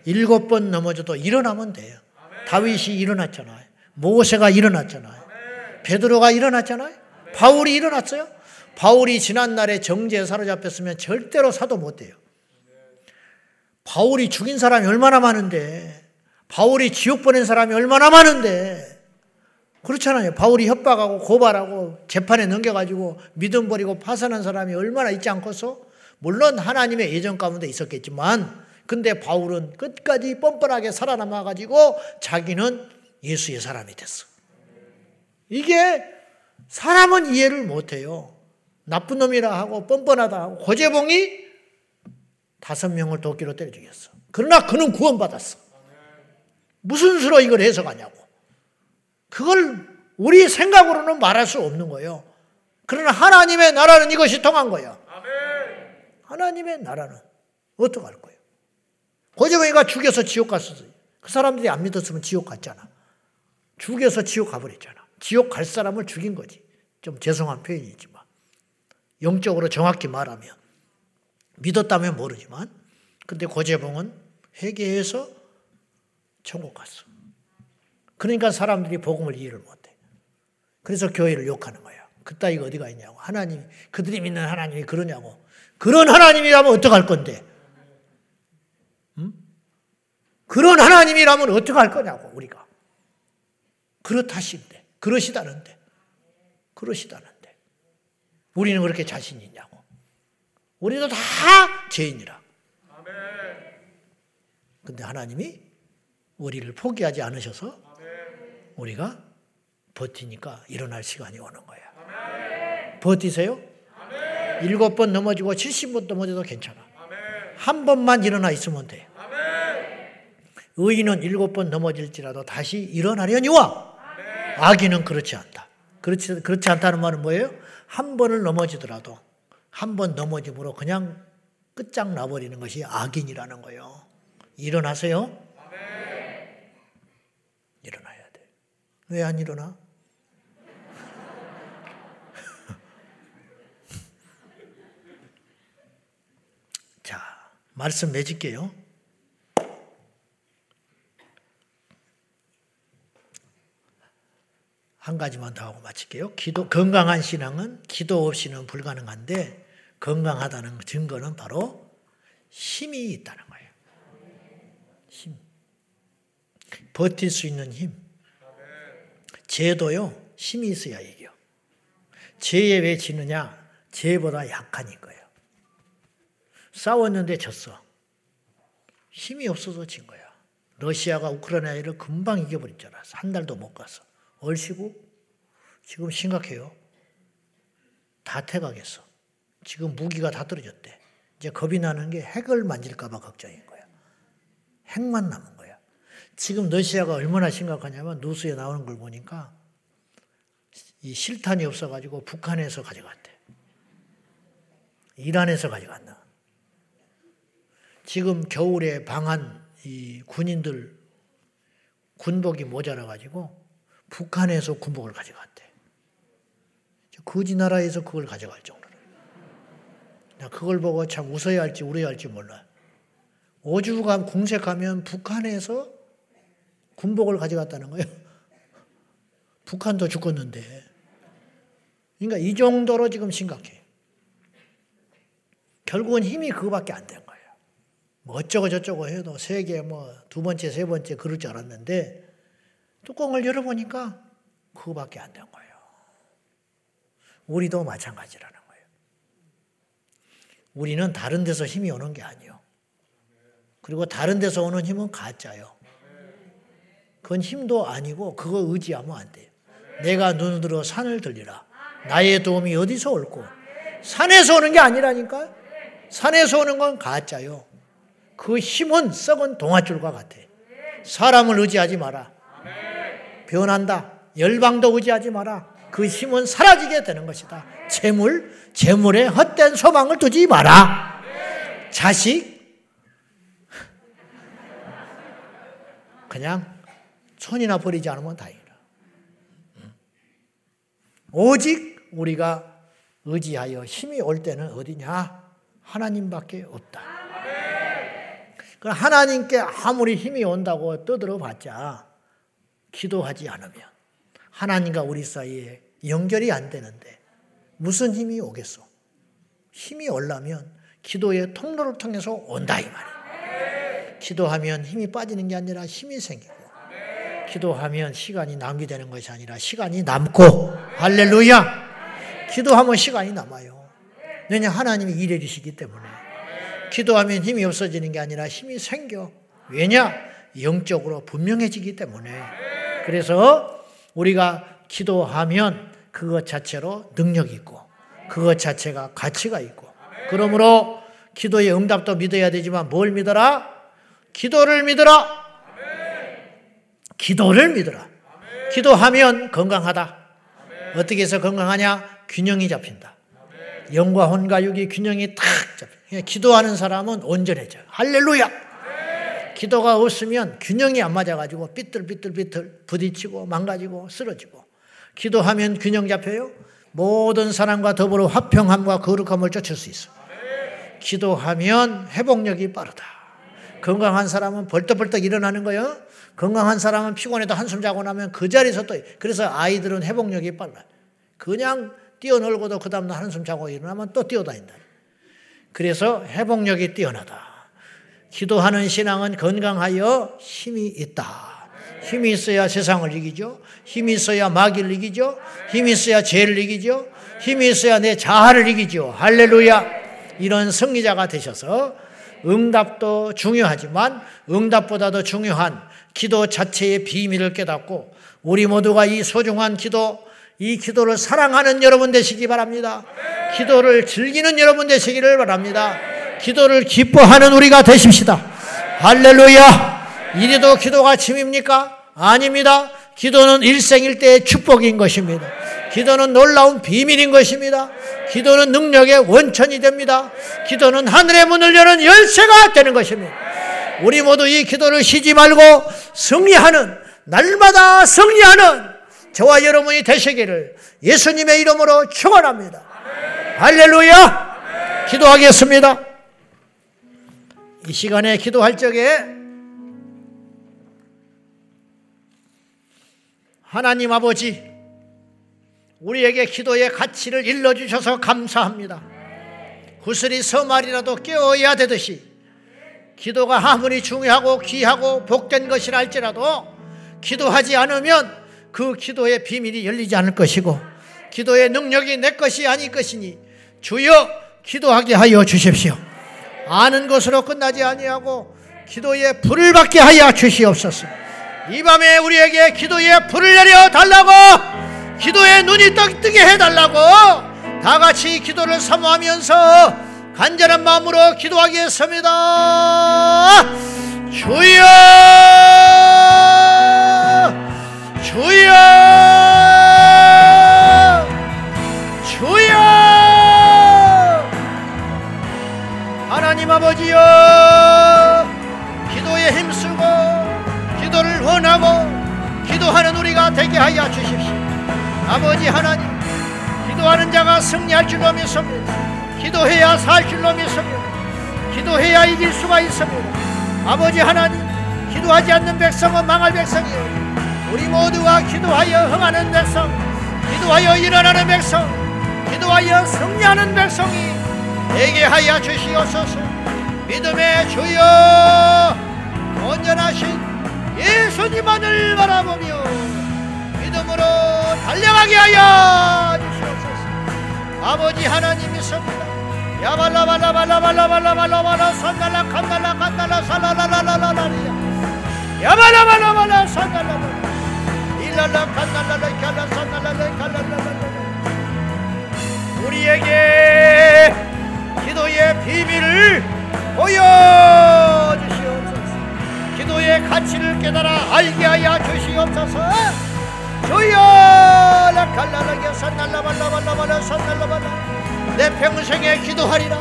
일곱 번 넘어져도 일어나면 돼요. 다윗이 일어났잖아요. 모세가 일어났잖아요. 베드로가 일어났잖아요. 바울이 일어났어요. 바울이 지난날에 정죄에 사로잡혔으면 절대로 사도 못 돼요. 바울이 죽인 사람이 얼마나 많은데, 바울이 지옥 보낸 사람이 얼마나 많은데, 그렇잖아요. 바울이 협박하고 고발하고 재판에 넘겨가지고 믿음 버리고 파산한 사람이 얼마나 있지 않겠소? 물론 하나님의 예정 가운데 있었겠지만, 근데 바울은 끝까지 뻔뻔하게 살아남아가지고 자기는 예수의 사람이 됐어. 이게 사람은 이해를 못해요. 나쁜 놈이라 하고 뻔뻔하다 하고. 고재봉이 다섯 명을 도끼로 때려 죽였어. 그러나 그는 구원받았어. 무슨 수로 이걸 해석하냐고. 그걸 우리 생각으로는 말할 수 없는 거예요. 그러나 하나님의 나라는 이것이 통한 거예요. 하나님의 나라는 어떻게 할 거예요? 고재봉이가 죽여서 지옥 갔었어요. 그 사람들이 안 믿었으면 지옥 갔잖아. 죽여서 지옥 가버렸잖아. 지옥 갈 사람을 죽인 거지. 좀 죄송한 표현이지만. 영적으로 정확히 말하면. 믿었다면 모르지만. 근데 고재봉은 회개해서 천국 갔어. 그러니까 사람들이 복음을 이해를 못해. 그래서 교회를 욕하는 거야. 그따위가 어디가 있냐고. 하나님, 그들이 믿는 하나님이 그러냐고. 그런 하나님이라면 어떡할 건데? 음? 그런 하나님이라면 어떡할 거냐고, 우리가. 그렇다신데. 그러시다는데. 그러시다는데. 우리는 그렇게 자신이 있냐고. 우리도 다 죄인이라. 아멘. 근데 하나님이 우리를 포기하지 않으셔서 아멘. 우리가 버티니까 일어날 시간이 오는 거야. 아멘. 버티세요? 아멘. 일곱 번 넘어지고 칠십 번 넘어져도 괜찮아. 아멘. 한 번만 일어나 있으면 돼. 아멘. 의인은 일곱 번 넘어질지라도 다시 일어나려니와 아멘. 악인은 그렇지 않다. 그렇지, 그렇지 않다는 말은 뭐예요? 한 번을 넘어지더라도 한 번 넘어짐으로 그냥 끝장 나버리는 것이 악인이라는 거예요. 일어나세요. 아멘. 일어나야 돼. 왜 안 일어나? 자, 말씀 맺을게요. 한 가지만 더 하고 마칠게요. 기도, 건강한 신앙은 기도 없이는 불가능한데 건강하다는 증거는 바로 힘이 있다는 거예요. 힘. 버틸 수 있는 힘. 죄도요. 힘이 있어야 이겨. 죄에 왜 지느냐? 죄보다 약하니까요. 싸웠는데 졌어. 힘이 없어서 진 거야. 러시아가 우크라이나를 금방 이겨버렸잖아. 한 달도 못 가서. 얼씨구 지금 심각해요. 다 퇴각했어. 지금 무기가 다 떨어졌대. 이제 겁이 나는 게 핵을 만질까 봐 걱정인 거야. 핵만 남은 거야. 지금 러시아가 얼마나 심각하냐면 뉴스에 나오는 걸 보니까 이 실탄이 없어가지고 북한에서 가져갔대. 이란에서 가져갔나. 지금 겨울에 방한 이 군인들 군복이 모자라가지고 북한에서 군복을 가져갔대. 거지 나라에서 그걸 가져갈 정도로. 나 그걸 보고 참 웃어야 할지 울어야 할지 몰라. 오죽하면 궁색하면 북한에서 군복을 가져갔다는 거예요. 북한도 죽었는데. 그러니까 이 정도로 지금 심각해. 결국은 힘이 그거밖에 안 된 거예요. 뭐 어쩌고 저쩌고 해도 세계 뭐 두 번째 세 번째 그럴 줄 알았는데 뚜껑을 열어보니까 그거밖에 안 된 거예요. 우리도 마찬가지라는 거예요. 우리는 다른 데서 힘이 오는 게 아니에요. 그리고 다른 데서 오는 힘은 가짜예요. 그건 힘도 아니고 그거 의지하면 안 돼요. 내가 눈 들어 산을 들리라. 나의 도움이 어디서 올꼬? 산에서 오는 게 아니라니까. 산에서 오는 건 가짜예요. 그 힘은 썩은 동아줄과 같아. 사람을 의지하지 마라. 변한다. 열방도 의지하지 마라. 그 힘은 사라지게 되는 것이다. 재물, 재물에 헛된 소망을 두지 마라. 자식, 그냥 손이나 버리지 않으면 다행이다. 오직 우리가 의지하여 힘이 올 때는 어디냐? 하나님밖에 없다. 하나님께 아무리 힘이 온다고 떠들어봤자 기도하지 않으면 하나님과 우리 사이에 연결이 안 되는데 무슨 힘이 오겠소? 힘이 오려면 기도의 통로를 통해서 온다 이 말이에요. 기도하면 힘이 빠지는 게 아니라 힘이 생기고, 기도하면 시간이 낭비되는 것이 아니라 시간이 남고, 할렐루야! 기도하면 시간이 남아요. 왜냐, 하나님이 일해 주시기 때문에. 기도하면 힘이 없어지는 게 아니라 힘이 생겨. 왜냐? 영적으로 분명해지기 때문에. 그래서 우리가 기도하면 그것 자체로 능력이 있고 그것 자체가 가치가 있고, 그러므로 기도의 응답도 믿어야 되지만 뭘 믿어라? 기도를 믿어라. 기도를 믿어라. 기도하면 건강하다. 어떻게 해서 건강하냐? 균형이 잡힌다. 영과 혼과 육이 균형이 탁 잡힌다. 기도하는 사람은 온전해져. 할렐루야. 기도가 없으면 균형이 안 맞아가지고 삐뚤삐뚤삐뚤 부딪히고 망가지고 쓰러지고, 기도하면 균형 잡혀요. 모든 사람과 더불어 화평함과 거룩함을 쫓을 수 있어. 기도하면 회복력이 빠르다. 건강한 사람은 벌떡벌떡 일어나는 거예요. 건강한 사람은 피곤해도 한숨 자고 나면 그 자리에서 또, 그래서 아이들은 회복력이 빨라. 그냥 뛰어놀고도 그 다음날 한숨 자고 일어나면 또 뛰어다닌다. 그래서 회복력이 뛰어나다. 기도하는 신앙은 건강하여 힘이 있다. 힘이 있어야 세상을 이기죠. 힘이 있어야 마귀를 이기죠. 힘이 있어야 죄를 이기죠. 힘이 있어야 내 자아를 이기죠. 할렐루야. 이런 승리자가 되셔서 응답도 중요하지만 응답보다도 중요한 기도 자체의 비밀을 깨닫고, 우리 모두가 이 소중한 기도, 이 기도를 사랑하는 여러분 되시기 바랍니다. 기도를 즐기는 여러분 되시기를 바랍니다. 기도를 기뻐하는 우리가 되십시다. 할렐루야. 이래도 기도가 짐입니까? 아닙니다. 기도는 일생일대의 축복인 것입니다. 기도는 놀라운 비밀인 것입니다. 기도는 능력의 원천이 됩니다. 기도는 하늘의 문을 여는 열쇠가 되는 것입니다. 우리 모두 이 기도를 쉬지 말고 승리하는, 날마다 승리하는 저와 여러분이 되시기를 예수님의 이름으로 축원합니다. 할렐루야. 기도하겠습니다. 이 시간에 기도할 적에 하나님 아버지, 우리에게 기도의 가치를 일러주셔서 감사합니다. 구슬이 서말이라도 깨어야 되듯이 기도가 아무리 중요하고 귀하고 복된 것이라 할지라도 기도하지 않으면 그 기도의 비밀이 열리지 않을 것이고 기도의 능력이 내 것이 아닐 것이니 주여 기도하게 하여 주십시오. 아는 것으로 끝나지 아니하고 기도의 불을 받게 하여 주시옵소서. 이 밤에 우리에게 기도의 불을 내려 달라고, 기도의 눈이 뜨게 해달라고, 다같이 기도를 사모하면서 간절한 마음으로 기도하겠습니다. 주여, 주여, 주여. 하나님 아버지여, 기도에 힘쓰고 기도를 원하고 기도하는 우리가 되게 하여 주십시오. 아버지 하나님, 기도하는 자가 승리할 줄로 믿습니다. 기도해야 살 줄로 믿습니다. 기도해야 이길 수가 있습니다. 아버지 하나님, 기도하지 않는 백성은 망할 백성이요, 우리 모두가 기도하여 흥하는 백성, 기도하여 일어나는 백성, 기도하여 승리하는 백성이 내게 하여 주시옵소서. 믿음의 주여, 온전하신 예수님만을 바라보며 믿음으로 달려가게 하여 주시옵소서. 아버지 하나님 믿습니다. 야발라발라발라발라발라발라발라 산달라 칸달라 칸달라 살라라라라라리야 야발라발라발라 산달라 일랄라 칸달라라 칸달라 산달라 칸달라. 우리에게 기도의 비밀을 보여주시옵소서. 기도의 가치를 깨달아 알게 하여 주시옵소서. 주여, 라칼라라게 산날라발라발라발라 산날라발라. 내 평생에 기도하리라.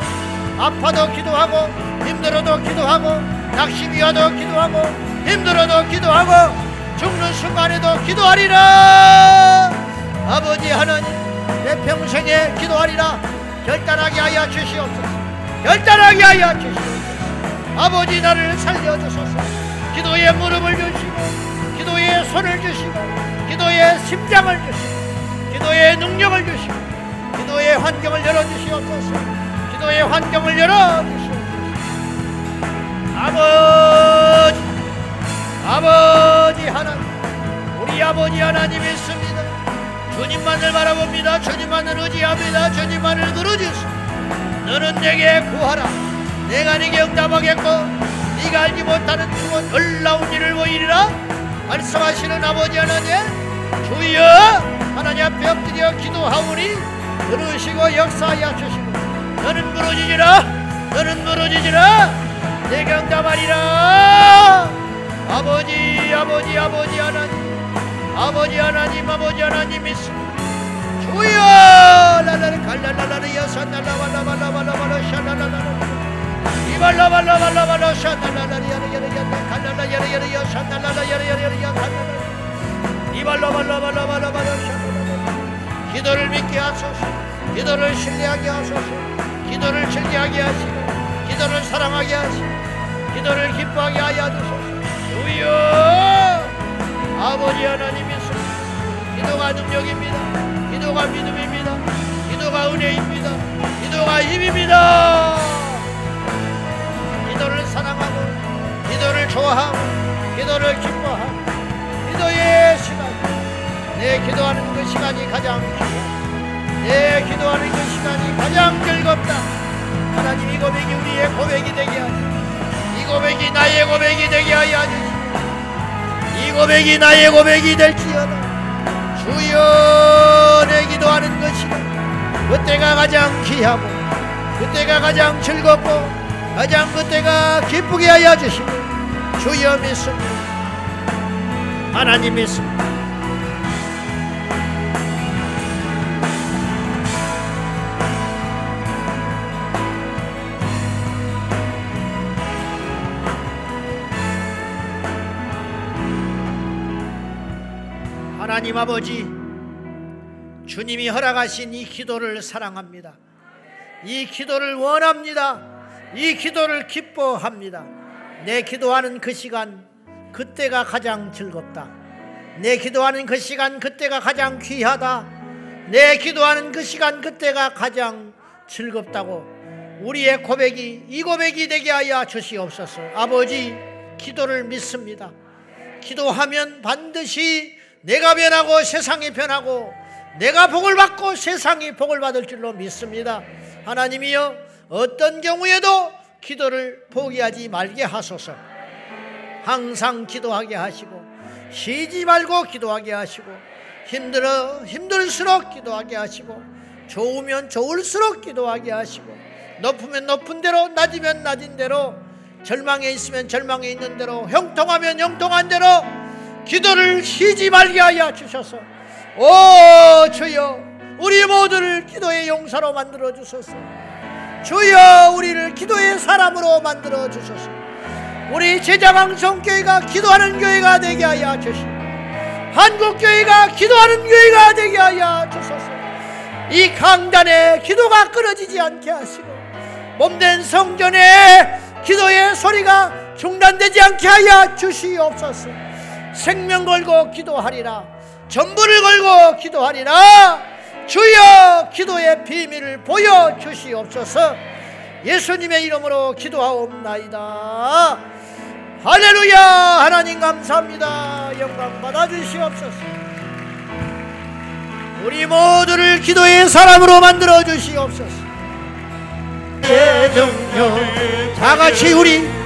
아파도 기도하고 힘들어도 기도하고 낙심이어도 기도하고 힘들어도 기도하고 죽는 순간에도 기도하리라. 아버지 하나님, 내 평생에 기도하리라. 결단하게 하여 주시옵소서. 결단하게 하여 주시옵소서. 아버지 나를 살려주소서. 기도의 무릎을 주시고 기도의 손을 주시고 기도의 심장을 주시고 기도의 능력을 주시고 기도의 환경을 열어주시옵소서. 기도의 환경을 열어주시옵소서. 아버지 아버지 하나님, 우리 아버지 하나님 믿습니다. 주님만을 바라봅니다. 주님만을 의지합니다. 주님만을 부르짖습니다. 너는 내게 구하라. 내가 네게 응답하겠고 네가 알지 못하는 그곳 놀라운 일을 보이리라 말씀하시는 아버지 하나님, 주여 하나님 앞에 엎드려 기도하오니 들으시고 역사하여 주시고, 너는 부르짖으라 너는 부르짖으라 내가 응답하리라. 아버지 아버지 아버지 하나님, 아버지 하나님 아버지 하나님 믿습니다. 주여 라라라 갈라라라 여산나라와라와라와라와라 샤라라라 이발라발라발라발라 샤라라라야라야라야라 갈라라야라야라 여산나라야라야라야 갈라라 이발라발라발라발라발라 샤라라라. 기도를 믿게 하소서. 기도를 신뢰하게 하소서. 기도를 즐겨하게 하시고 기도를 사랑하게 하시고 기도를 기뻐하게 하여 주소서. 주여 아버지 하나님 있습니다. 기도가 능력입니다. 기도가 믿음입니다. 기도가 은혜입니다. 기도가 힘입니다. 기도를 사랑하고 기도를 좋아하고 기도를 기뻐하고 기도의 시간, 내 기도하는 그 시간이 가장 귀하고 내 기도하는 그 시간이 가장 즐겁다. 하나님, 이 고백이 우리의 고백이 되게 하시고 이 고백이 나의 고백이 되게 하여 주시고 이 고백이 나의 고백이 될지어다. 주여 내 기도하는 것이 그때가 가장 귀하고 그때가 가장 즐겁고 가장 그때가 기쁘게 하여 주시고 주여 믿습니다. 하나님 믿습니다. 하나님 아버지, 주님이 허락하신 이 기도를 사랑합니다. 이 기도를 원합니다. 이 기도를 기뻐합니다. 내 기도하는 그 시간, 그때가 가장 즐겁다. 내 기도하는 그 시간, 그때가 가장 귀하다. 내 기도하는 그 시간, 그때가 가장 즐겁다고 우리의 고백이 이 고백이 되게 하여 주시옵소서. 아버지, 기도를 믿습니다. 기도하면 반드시 내가 변하고 세상이 변하고 내가 복을 받고 세상이 복을 받을 줄로 믿습니다. 하나님이여, 어떤 경우에도 기도를 포기하지 말게 하소서. 항상 기도하게 하시고 쉬지 말고 기도하게 하시고 힘들어 힘들수록 기도하게 하시고 좋으면 좋을수록 기도하게 하시고 높으면 높은 대로 낮으면 낮은 대로 절망에 있으면 절망에 있는 대로 형통하면 형통한 대로 기도를 쉬지 말게 하여 주셔서 오 주여 우리 모두를 기도의 용사로 만들어 주소서. 주여 우리를 기도의 사람으로 만들어 주소서. 우리 제자광성교회가 기도하는 교회가 되게 하여 주시고 한국교회가 기도하는 교회가 되게 하여 주소서. 이 강단에 기도가 끊어지지 않게 하시고 몸된 성전에 기도의 소리가 중단되지 않게 하여 주시옵소서. 생명 걸고 기도하리라. 전부를 걸고 기도하리라. 주여 기도의 비밀을 보여주시옵소서. 예수님의 이름으로 기도하옵나이다. 할렐루야. 하나님 감사합니다. 영광 받아주시옵소서. 우리 모두를 기도의 사람으로 만들어주시옵소서. 다같이 우리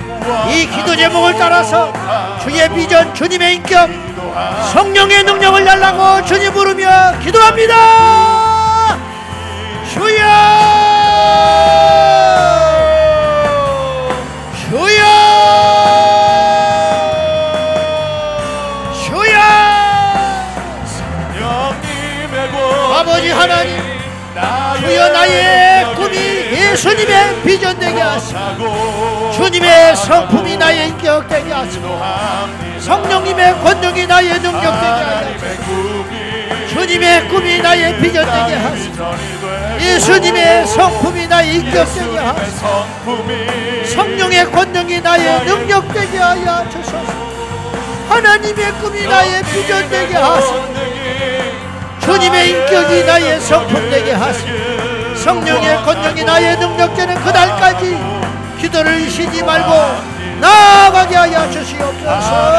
이 기도 제목을 따라서 주의 비전, 주님의 인격, 성령의 능력을 달라고 주님 부르며 기도합니다. 주여 주여 주여 아버지 하나님, 주여 나의 꿈이 예수님의 비전 되게 하시고 주님의 성품이 나의 인격 되게 하시고 성령님의 권능이 나의 능력 되게 하시고 주님의 꿈이 나의 비전 되게 하시고 예수님의 성품이 나의 인격 되게 하시고 성령의 권능이 나의 능력 되게 하여 주소서. 하나님의 꿈이 나의 비전되게 하소서. 주님의 인격이 나의 성품되게 하소서. 성령의 권능이 나의 능력되는 그날까지 기도를 쉬지 말고 나아가게 하여 주시옵소서.